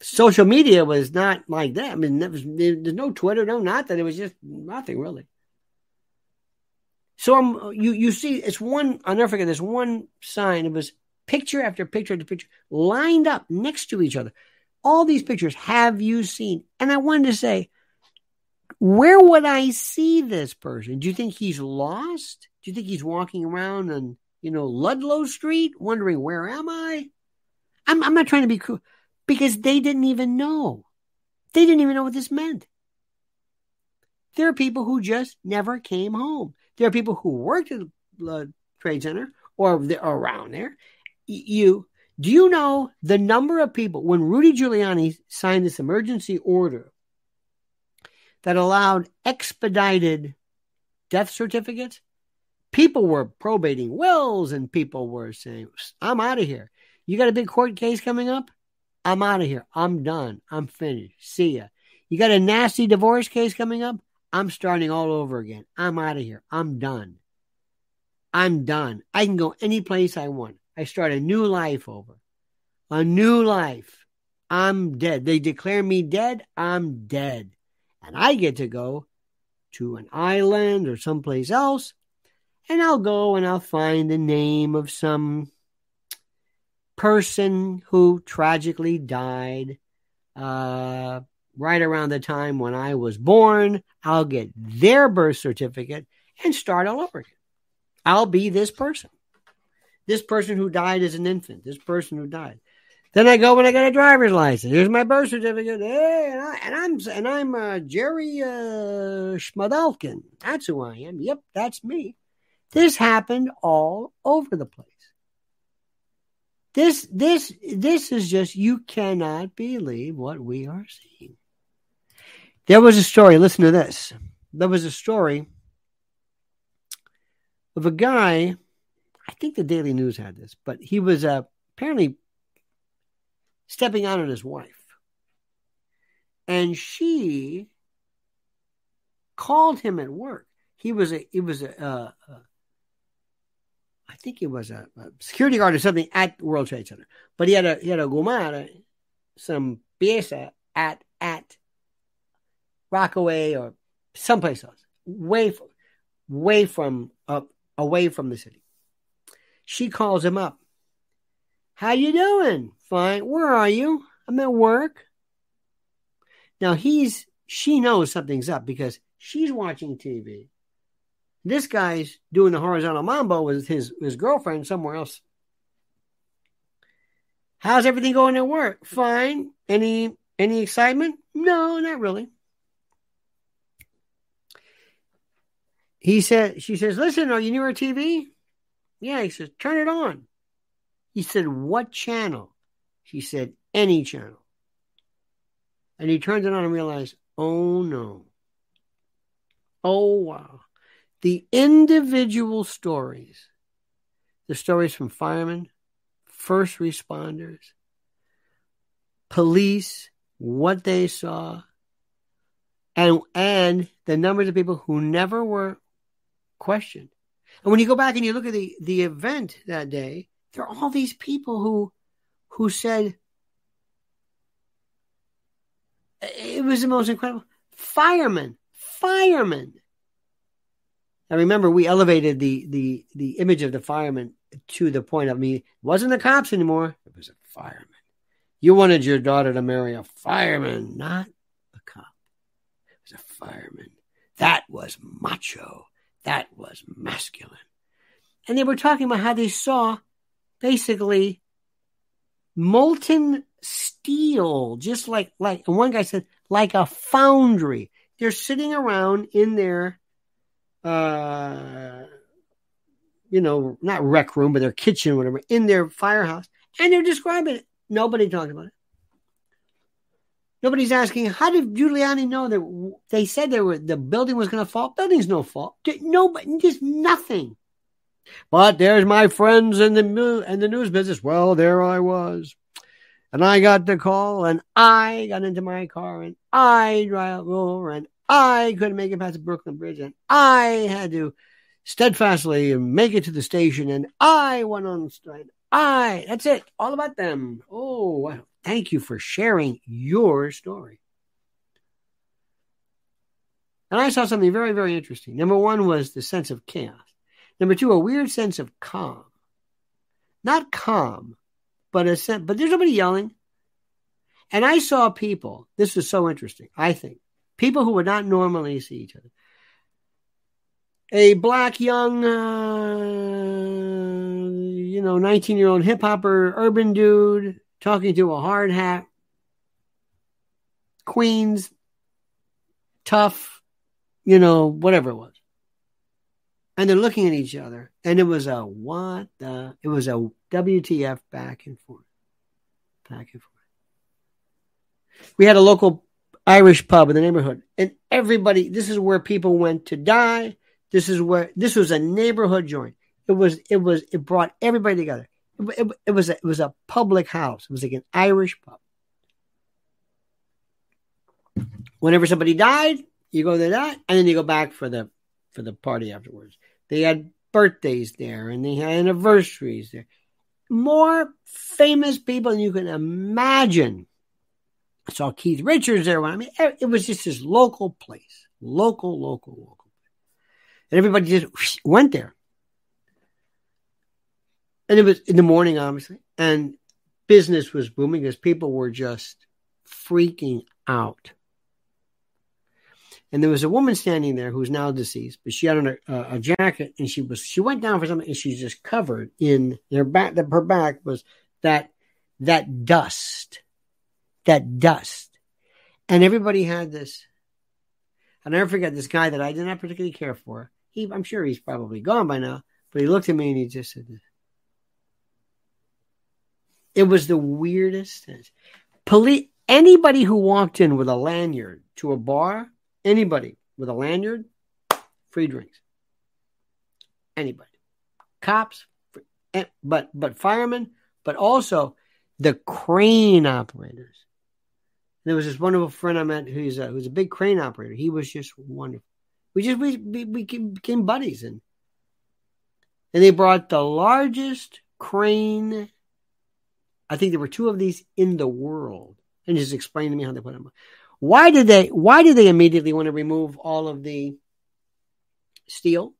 social media was not like that. I mean, there was, there's no Twitter, no nothing. It was just nothing really. So um, you you see, it's one. I'll never forget this one sign. It was picture after picture after picture lined up next to each other. All these pictures. Have you seen? And I wanted to say, where would I see this person? Do you think he's lost? Do you think he's walking around on, you know, Ludlow Street wondering, where am I? I'm, I'm not trying to be cruel, because they didn't even know. They didn't even know what this meant. There are people who just never came home. There are people who worked at the uh, Trade Center or around there. You, do you know the number of people, when Rudy Giuliani signed this emergency order that allowed expedited death certificates, people were probating wills and people were saying, I'm out of here. You got a big court case coming up? I'm out of here. I'm done. I'm finished. See ya. You got a nasty divorce case coming up? I'm starting all over again. I'm out of here. I'm done. I'm done. I can go any place I want. I start a new life over. A new life. I'm dead. They declare me dead. I'm dead. And I get to go to an island or someplace else. And I'll go and I'll find the name of some person who tragically died uh, right around the time when I was born. I'll get their birth certificate and start all over again. I'll be this person. This person who died as an infant. This person who died. Then I go and I got a driver's license. Here's my birth certificate. Hey, and, I, and I'm and I'm uh, Jerry uh, Schmadalkin. That's who I am. Yep, that's me. This happened all over the place. This this this is just, you cannot believe what we are seeing. There was a story. Listen to this. There was a story of a guy. I think the Daily News had this, but he was uh, apparently stepping out on his wife. And she called him at work. He was a he was a uh, uh, I think he was a, a security guard or something at the World Trade Center. But he had a he had a gomara, some pieza at at Rockaway or someplace else, way from, way from up away from the city. She calls him up. How you doing? Fine. Where are you? I'm at work. Now he's she knows something's up because she's watching T V. This guy's doing the horizontal mambo with his, his girlfriend somewhere else. How's everything going at work? Fine. Any any excitement? No, not really. He said, she says, listen, are you near a T V? Yeah, he says, turn it on. He said, what channel? She said, any channel. And he turns it on and realized, oh no. Oh wow. The individual stories, the stories from firemen, first responders, police, what they saw, and and the numbers of people who never were questioned. And when you go back and you look at the, the event that day, there are all these people who who said it was the most incredible. Firemen, firemen. Now remember, we elevated the the the image of the fireman to the point of, I mean, it wasn't the cops anymore. It was a fireman. You wanted your daughter to marry a fireman, not a cop. It was a fireman. That was macho. That was masculine. And they were talking about how they saw basically molten steel, just like, like one guy said, like a foundry. They're sitting around in their, uh, you know, not rec room, but their kitchen, whatever, in their firehouse. And they're describing it. Nobody talked about it. Nobody's asking, how did Giuliani know that they said they were, the building was going to fall? Building's no fault. Nobody, just nothing. But there's my friends in the in the news business. Well, there I was. And I got the call, and I got into my car, and I drove over, and I couldn't make it past the Brooklyn Bridge, and I had to steadfastly make it to the station, and I went on strike. I, that's it. All about them. Oh, wow. Thank you for sharing your story. And I saw something very, very interesting. Number one was the sense of chaos. Number two, a weird sense of calm. Not calm, but a sense, but there's nobody yelling. And I saw people, this is so interesting, I think, people who would not normally see each other. A black young, uh, you know, nineteen-year-old hip-hopper, urban dude, talking to a hard hat, Queens, tough, you know, whatever it was. And they're looking at each other. And it was a what the, it was a W T F back and forth. Back and forth. We had a local Irish pub in the neighborhood. And everybody, this is where people went to die. This is where, this was a neighborhood joint. It was, it was, it brought everybody together. It, it, it was a, it was a public house. It was like an Irish pub. Whenever somebody died, you go to that, and then you go back for the for the party afterwards. They had birthdays there, and they had anniversaries there. More famous people than you can imagine. I saw Keith Richards there. I mean, it was just this local place. Local, local, local. And everybody just went there. And it was in the morning, obviously. And business was booming because people were just freaking out. And there was a woman standing there who's now deceased, but she had on a, a jacket, and she was she went down for something, and she's just covered in her back. Her back was that that dust, that dust, and everybody had this. I'll never forget this guy that I did not particularly care for. He, I'm sure he's probably gone by now, but he looked at me and he just said this. It was the weirdest thing. Police, anybody who walked in with a lanyard to a bar, anybody with a lanyard, free drinks. Anybody. Cops, free, but but firemen, but also the crane operators. There was this wonderful friend I met who's a, who's a big crane operator. He was just wonderful. We just we, we, we became buddies. And, and they brought the largest crane. I think there were two of these in the world. And just explained to me how they put them on. Why did they, why did they immediately want to remove all of the steel?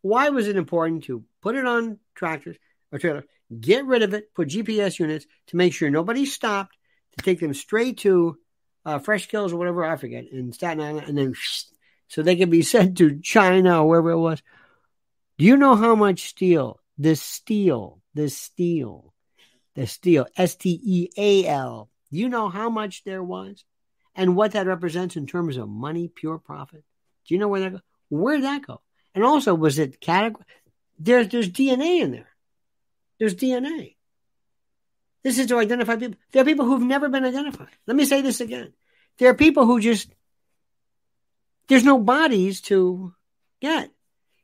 Why was it important to put it on tractors or trailers, get rid of it, put G P S units to make sure nobody stopped, to take them straight to uh, Fresh Kills or whatever, I forget, in Staten Island, and then so they could be sent to China or wherever it was. Do you know how much steel, the steel, the steel, the steel, S T E A L, do you know how much there was? And what that represents in terms of money, pure profit. Do you know where that go? Where did that go? And also, was it category? There's there's D N A in there. There's D N A. This is to identify people. There are people who've never been identified. Let me say this again. There are people who just there's no bodies to get.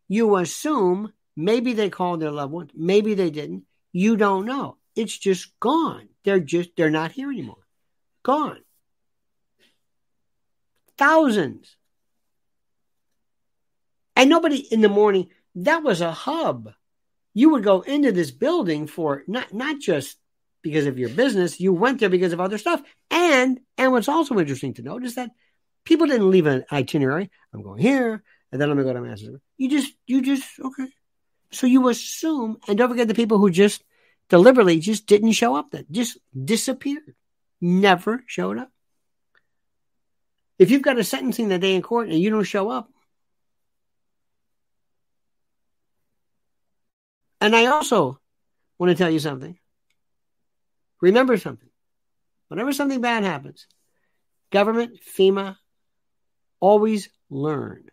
You assume maybe they called their loved ones, maybe they didn't. You don't know. It's just gone. They're just they're not here anymore. Gone. Thousands. And nobody in the morning, that was a hub. You would go into this building for not, not just because of your business, you went there because of other stuff. And and what's also interesting to note is that people didn't leave an itinerary. I'm going here, and then I'm going to go to Master's. You just, you just, okay. So you assume, and don't forget the people who just deliberately just didn't show up then, just disappeared, never showed up. If you've got a sentencing that day in court and you don't show up. And I also want to tell you something. Remember something. Whenever something bad happens, government, FEMA, always learn.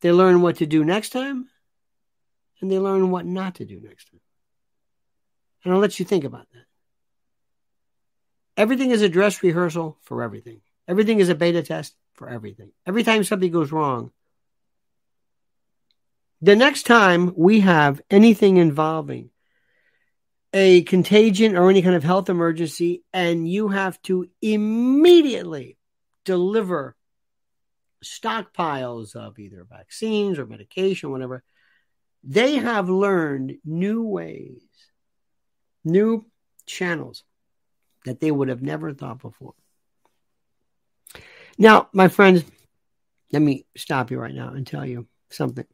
They learn what to do next time, and they learn what not to do next time. And I'll let you think about that. Everything is a dress rehearsal for everything. Everything is a beta test for everything. Every time something goes wrong, the next time we have anything involving a contagion or any kind of health emergency, and you have to immediately deliver stockpiles of either vaccines or medication, whatever, they have learned new ways, new channels that they would have never thought before. Now, my friends, let me stop you right now and tell you something.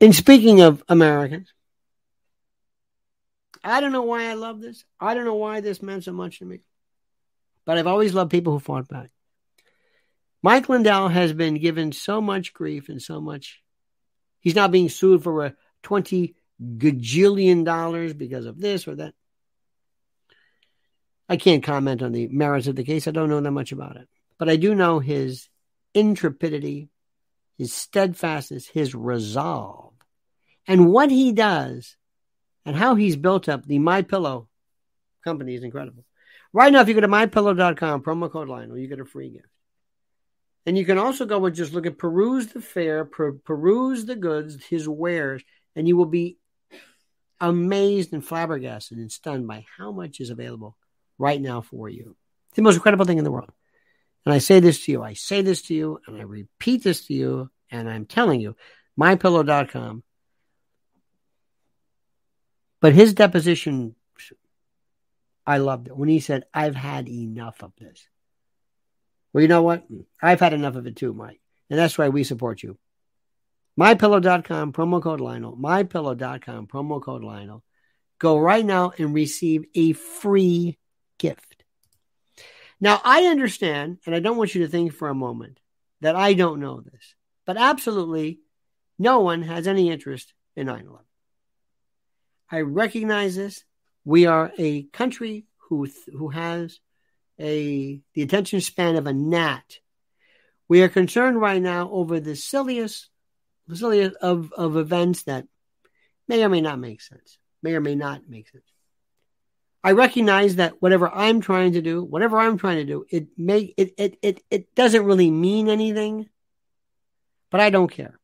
In speaking of Americans, I don't know why I love this. I don't know why this meant so much to me. But I've always loved people who fought back. Mike Lindell has been given so much grief and so much. He's now being sued for twenty gajillion dollars because of this or that. I can't comment on the merits of the case. I don't know that much about it. But I do know his intrepidity, his steadfastness, his resolve, and what he does and how he's built up the MyPillow company is incredible. Right now, if you go to my pillow dot com, promo code Lionel, you get a free gift. And you can also go and just look at peruse the fair, per- peruse the goods, his wares, and you will be amazed and flabbergasted and stunned by how much is available right now for you. the most incredible thing in the world. And I say this to you, I say this to you, and I repeat this to you, and I'm telling you, my pillow dot com. But his deposition, I loved it. When he said, I've had enough of this. Well, you know what? I've had enough of it too, Mike. And that's why we support you. my pillow dot com, promo code Lionel. my pillow dot com, promo code Lionel. Go right now and receive a free gift. Now, I understand, and I don't want you to think for a moment that I don't know this, but absolutely no one has any interest in nine eleven. I recognize this. We are a country who who has a the attention span of a gnat. We are concerned right now over the silliest, the silliest of, of events that may or may not make sense. May or may not make sense. I recognize that whatever I'm trying to do, whatever I'm trying to do, it may it it it it doesn't really mean anything, but I don't care.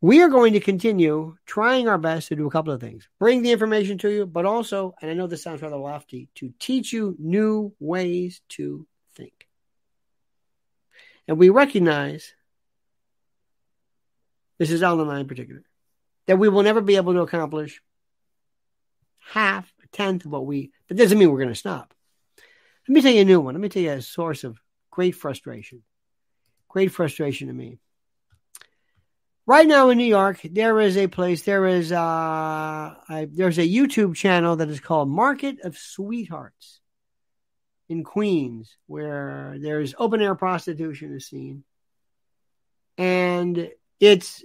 We are going to continue trying our best to do a couple of things. Bring the information to you, but also, and I know this sounds rather lofty, to teach you new ways to think. And we recognize, Missus Al and I in particular, that we will never be able to accomplish half, a tenth of what we, but doesn't mean we're going to stop. Let me tell you a new one. Let me tell you a source of great frustration. Great frustration to me. Right now in New York, there is a place, there is uh, I, there's a YouTube channel that is called Market of Sweethearts in Queens, where there's open-air prostitution is seen. And it's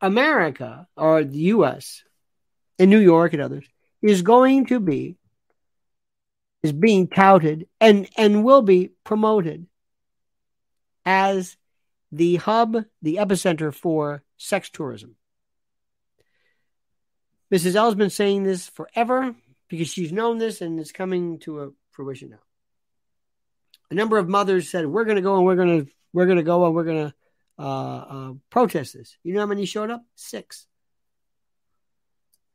America, or the U S, and New York and others, is going to be, is being touted and, and will be promoted as the hub, the epicenter for sex tourism. Missus L's been saying this forever because she's known this and it's coming to a fruition now. A number of mothers said, we're going to go and we're going to, we're going to go and we're going to uh, uh, protest this. You know how many showed up? Six.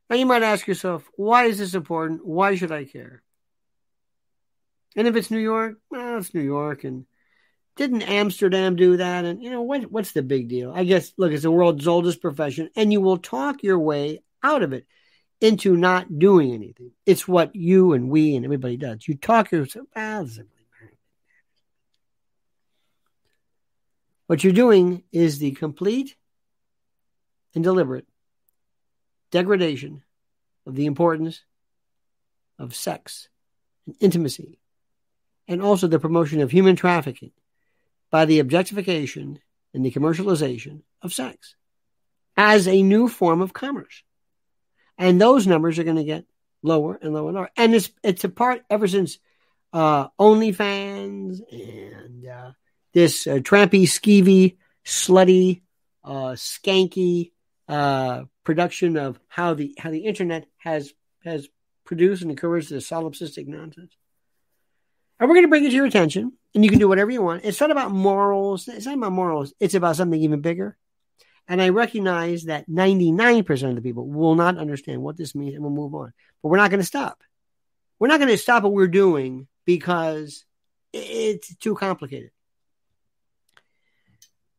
Now you might ask yourself, why is this important? Why should I care? And if it's New York, well, it's New York. And didn't Amsterdam do that? And, you know, what? what's the big deal? I guess, look, it's the world's oldest profession, and you will talk your way out of it into not doing anything. It's what you and we and everybody does. You talk yourself out of it. What you're doing is the complete and deliberate degradation of the importance of sex and intimacy, and also the promotion of human trafficking by the objectification and the commercialization of sex as a new form of commerce. And those numbers are going to get lower and lower and lower. And it's it's a part ever since uh, OnlyFans and uh, this uh, trampy, skeevy, slutty, uh, skanky uh, production of how the how the internet has has produced and encouraged this solipsistic nonsense. And we're going to bring it to your attention, and you can do whatever you want. It's not about morals. It's not about morals. It's about something even bigger. And I recognize that ninety-nine percent of the people will not understand what this means and will move on. But we're not going to stop. We're not going to stop what we're doing because it's too complicated.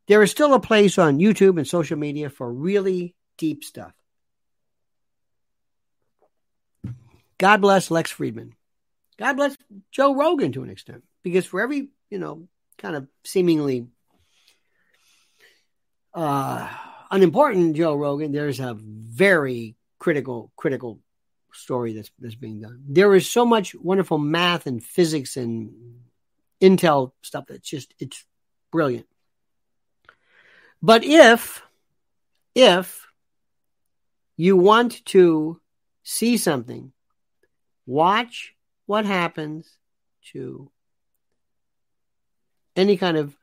There is still a place on YouTube and social media for really deep stuff. God bless Lex Friedman. God bless Joe Rogan to an extent, because for every, you know, kind of seemingly uh, unimportant Joe Rogan, there's a very critical, critical story that's that's being done. There is so much wonderful math and physics and intel stuff that's just, it's brilliant. But if, if you want to see something, watch what happens to any kind of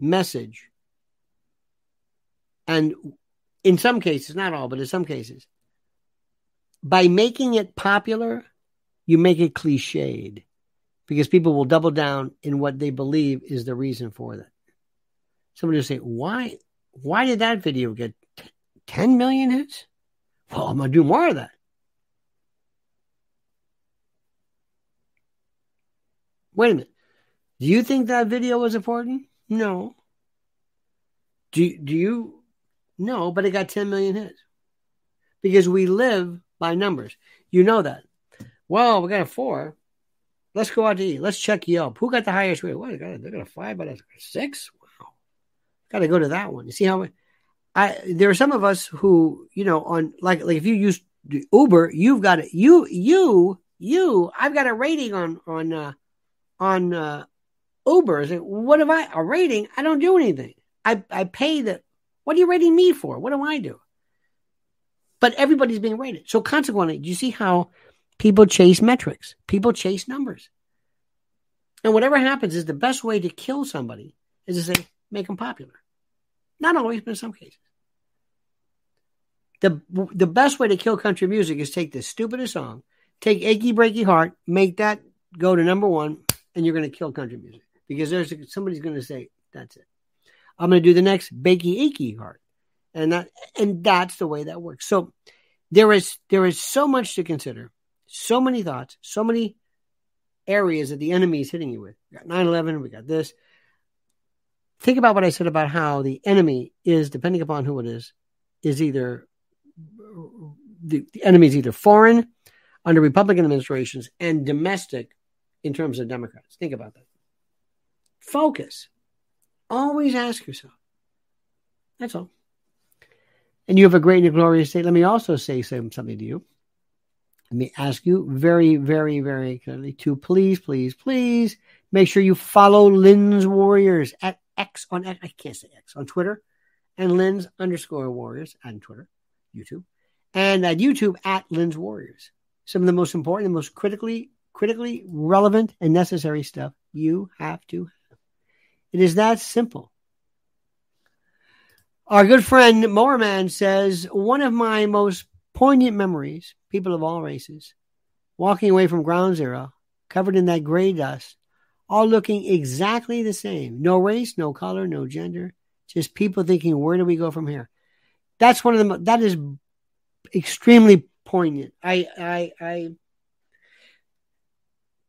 message, and in some cases, not all, but in some cases, by making it popular, you make it cliched because people will double down in what they believe is the reason for that. Somebody will say, why, why did that video get ten million hits? Well, I'm going to do more of that. Wait a minute. Do you think that video was important? No. Do, do you? No, but it got ten million hits. Because we live by numbers. You know that. Well, we got a four. Let's go out to eat. Let's check Yelp. Who got the highest rate? What, they got a five, but a six? Wow. Got to go to that one. You see how I, there are some of us who, you know, on like, like if you use Uber, you've got it. You, you, you, I've got a rating on, on, uh, on, uh, Uber. It's like, what have I, a rating? I don't do anything. I, I pay the, what are you rating me for? What do I do? But everybody's being rated. So consequently, do you see how people chase metrics? People chase numbers. And whatever happens is the best way to kill somebody is to say, make them popular. Not always, but in some cases. The the best way to kill country music is take the stupidest song, take Achy Breaky Heart, make that go to number one, and you're going to kill country music. Because there's somebody's going to say, that's it. I'm going to do the next Bakey Achy Heart. And that, and that's the way that works. So there is there is so much to consider, so many thoughts, so many areas that the enemy is hitting you with. We got nine eleven, we got this. Think about what I said about how the enemy is, depending upon who it is, is either the, the enemy is either foreign under Republican administrations and domestic in terms of Democrats. Think about that. Focus. Always ask yourself. That's all. And you have a great and glorious day. Let me also say something to you. Let me ask you very, very, very kindly to please, please, please make sure you follow Lynn's Warriors at X on, I can't say X, on Twitter, and Lynn's underscore Warriors on Twitter, YouTube, and at YouTube at Lynn's Warriors. Some of the most important, the most critically, critically relevant and necessary stuff you have to have. It is that simple. Our good friend Moorman says, one of my most poignant memories, people of all races, walking away from ground zero, covered in that gray dust, all looking exactly the same. No race, no color, no gender, just people thinking, where do we go from here? That's one of the, that is extremely poignant. I, I, I,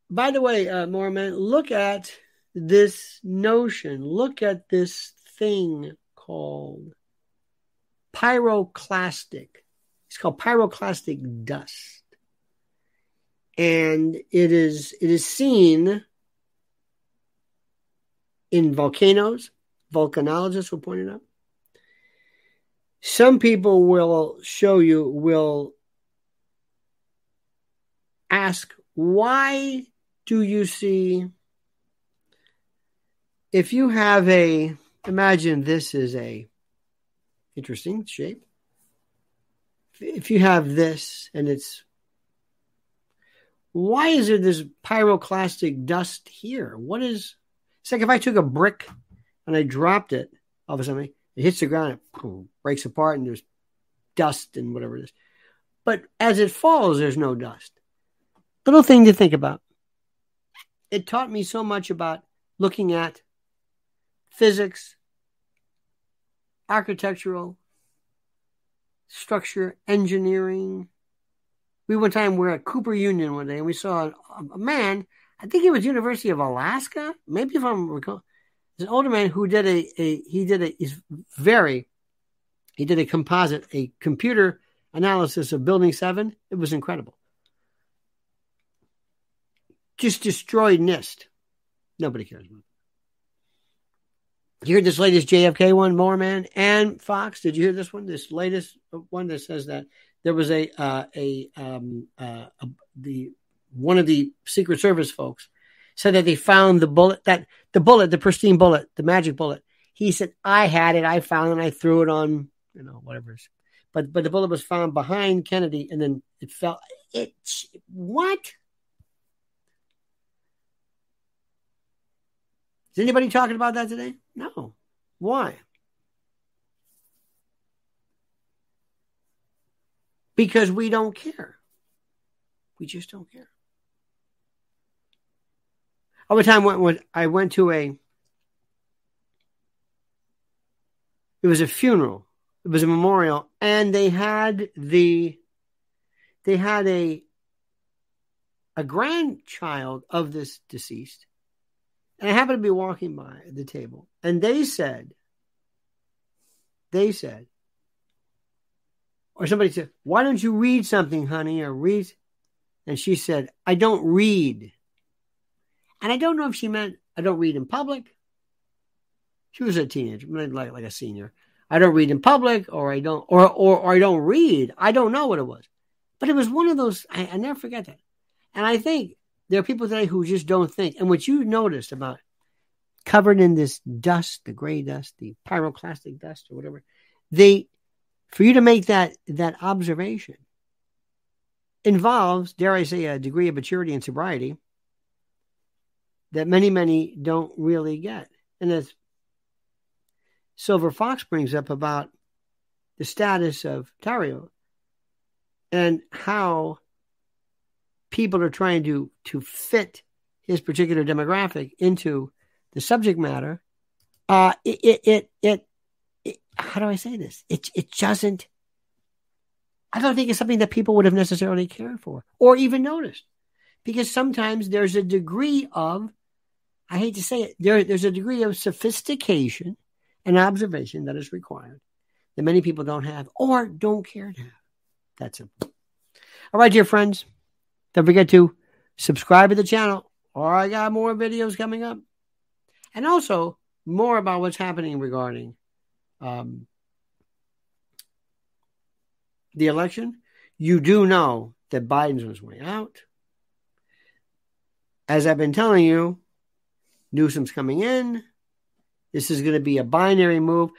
by the way, uh, Moorman, look at this notion, look at this thing called pyroclastic. It's called pyroclastic dust. And it is it is seen in volcanoes. Volcanologists will point it out. Some people will show you, will ask, why do you see, if you have a, imagine this is a interesting shape. If you have this and it's, why is there this pyroclastic dust here? What is, it's like if I took a brick and I dropped it off of something, it hits the ground, it breaks apart and there's dust and whatever it is. But as it falls, there's no dust. Little thing to think about. It taught me so much about looking at physics, architectural, structure, engineering. We one time were at Cooper Union one day and we saw a, a man, I think it was University of Alaska, maybe if I'm recalling, an older man who did a, a he did a, he's very, he did a composite, a computer analysis of Building seven. It was incredible. Just destroyed NIST. Nobody cares about it. You heard this latest J F K one, Moorman and Fox? Did you hear this one? This latest one that says that there was a uh, a, um, uh, a the one of the Secret Service folks said that they found the bullet, that the bullet, the pristine bullet, the magic bullet. He said, "I had it. I found it. I threw it on, you know, whatever." But but the bullet was found behind Kennedy, and then it fell. It what? Is anybody talking about that today? No. Why? Because we don't care. We just don't care. Over time, when, when I went to a, it was a funeral. It was a memorial. And they had the, they had a, a grandchild of this deceased And I happened to be walking by the table. And they said, they said, or somebody said, why don't you read something, honey, or read? And she said, I don't read. And I don't know if she meant, I don't read in public. She was a teenager, like, like a senior. I don't read in public, or I don't, or, or, or I don't read. I don't know what it was. But it was one of those, I, I never forget that. And I think there are people today who just don't think. And what you noticed about covered in this dust, the gray dust, the pyroclastic dust or whatever, they, for you to make that, that observation involves, dare I say, a degree of maturity and sobriety that many, many don't really get. And as Silver Fox brings up about the status of Tario and how people are trying to, to fit his particular demographic into the subject matter, uh, it, it, it, it, it, how do I say this? It, it doesn't, I don't think it's something that people would have necessarily cared for or even noticed, because sometimes there's a degree of, I hate to say it, there, there's a degree of sophistication and observation that is required that many people don't have or don't care to have. That's it. All right, dear friends, don't forget to subscribe to the channel, or I got more videos coming up. And also, more about what's happening regarding um, the election. You do know that Biden's was way out. As I've been telling you, Newsom's coming in. This is going to be a binary move.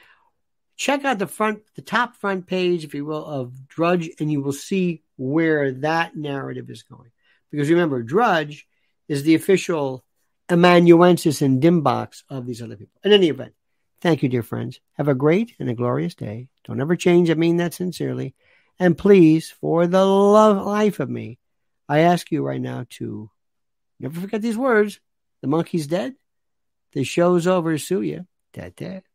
Check out the front, the top front page, if you will, of Drudge, and you will see where that narrative is going. Because remember, Drudge is the official amanuensis and dimbox of these other people. In any event, thank you, dear friends. Have a great and a glorious day. Don't ever change. I mean that sincerely. And please, for the love life of me, I ask you right now to never forget these words. The monkey's dead. The show's over. Sue ya. Tat tat.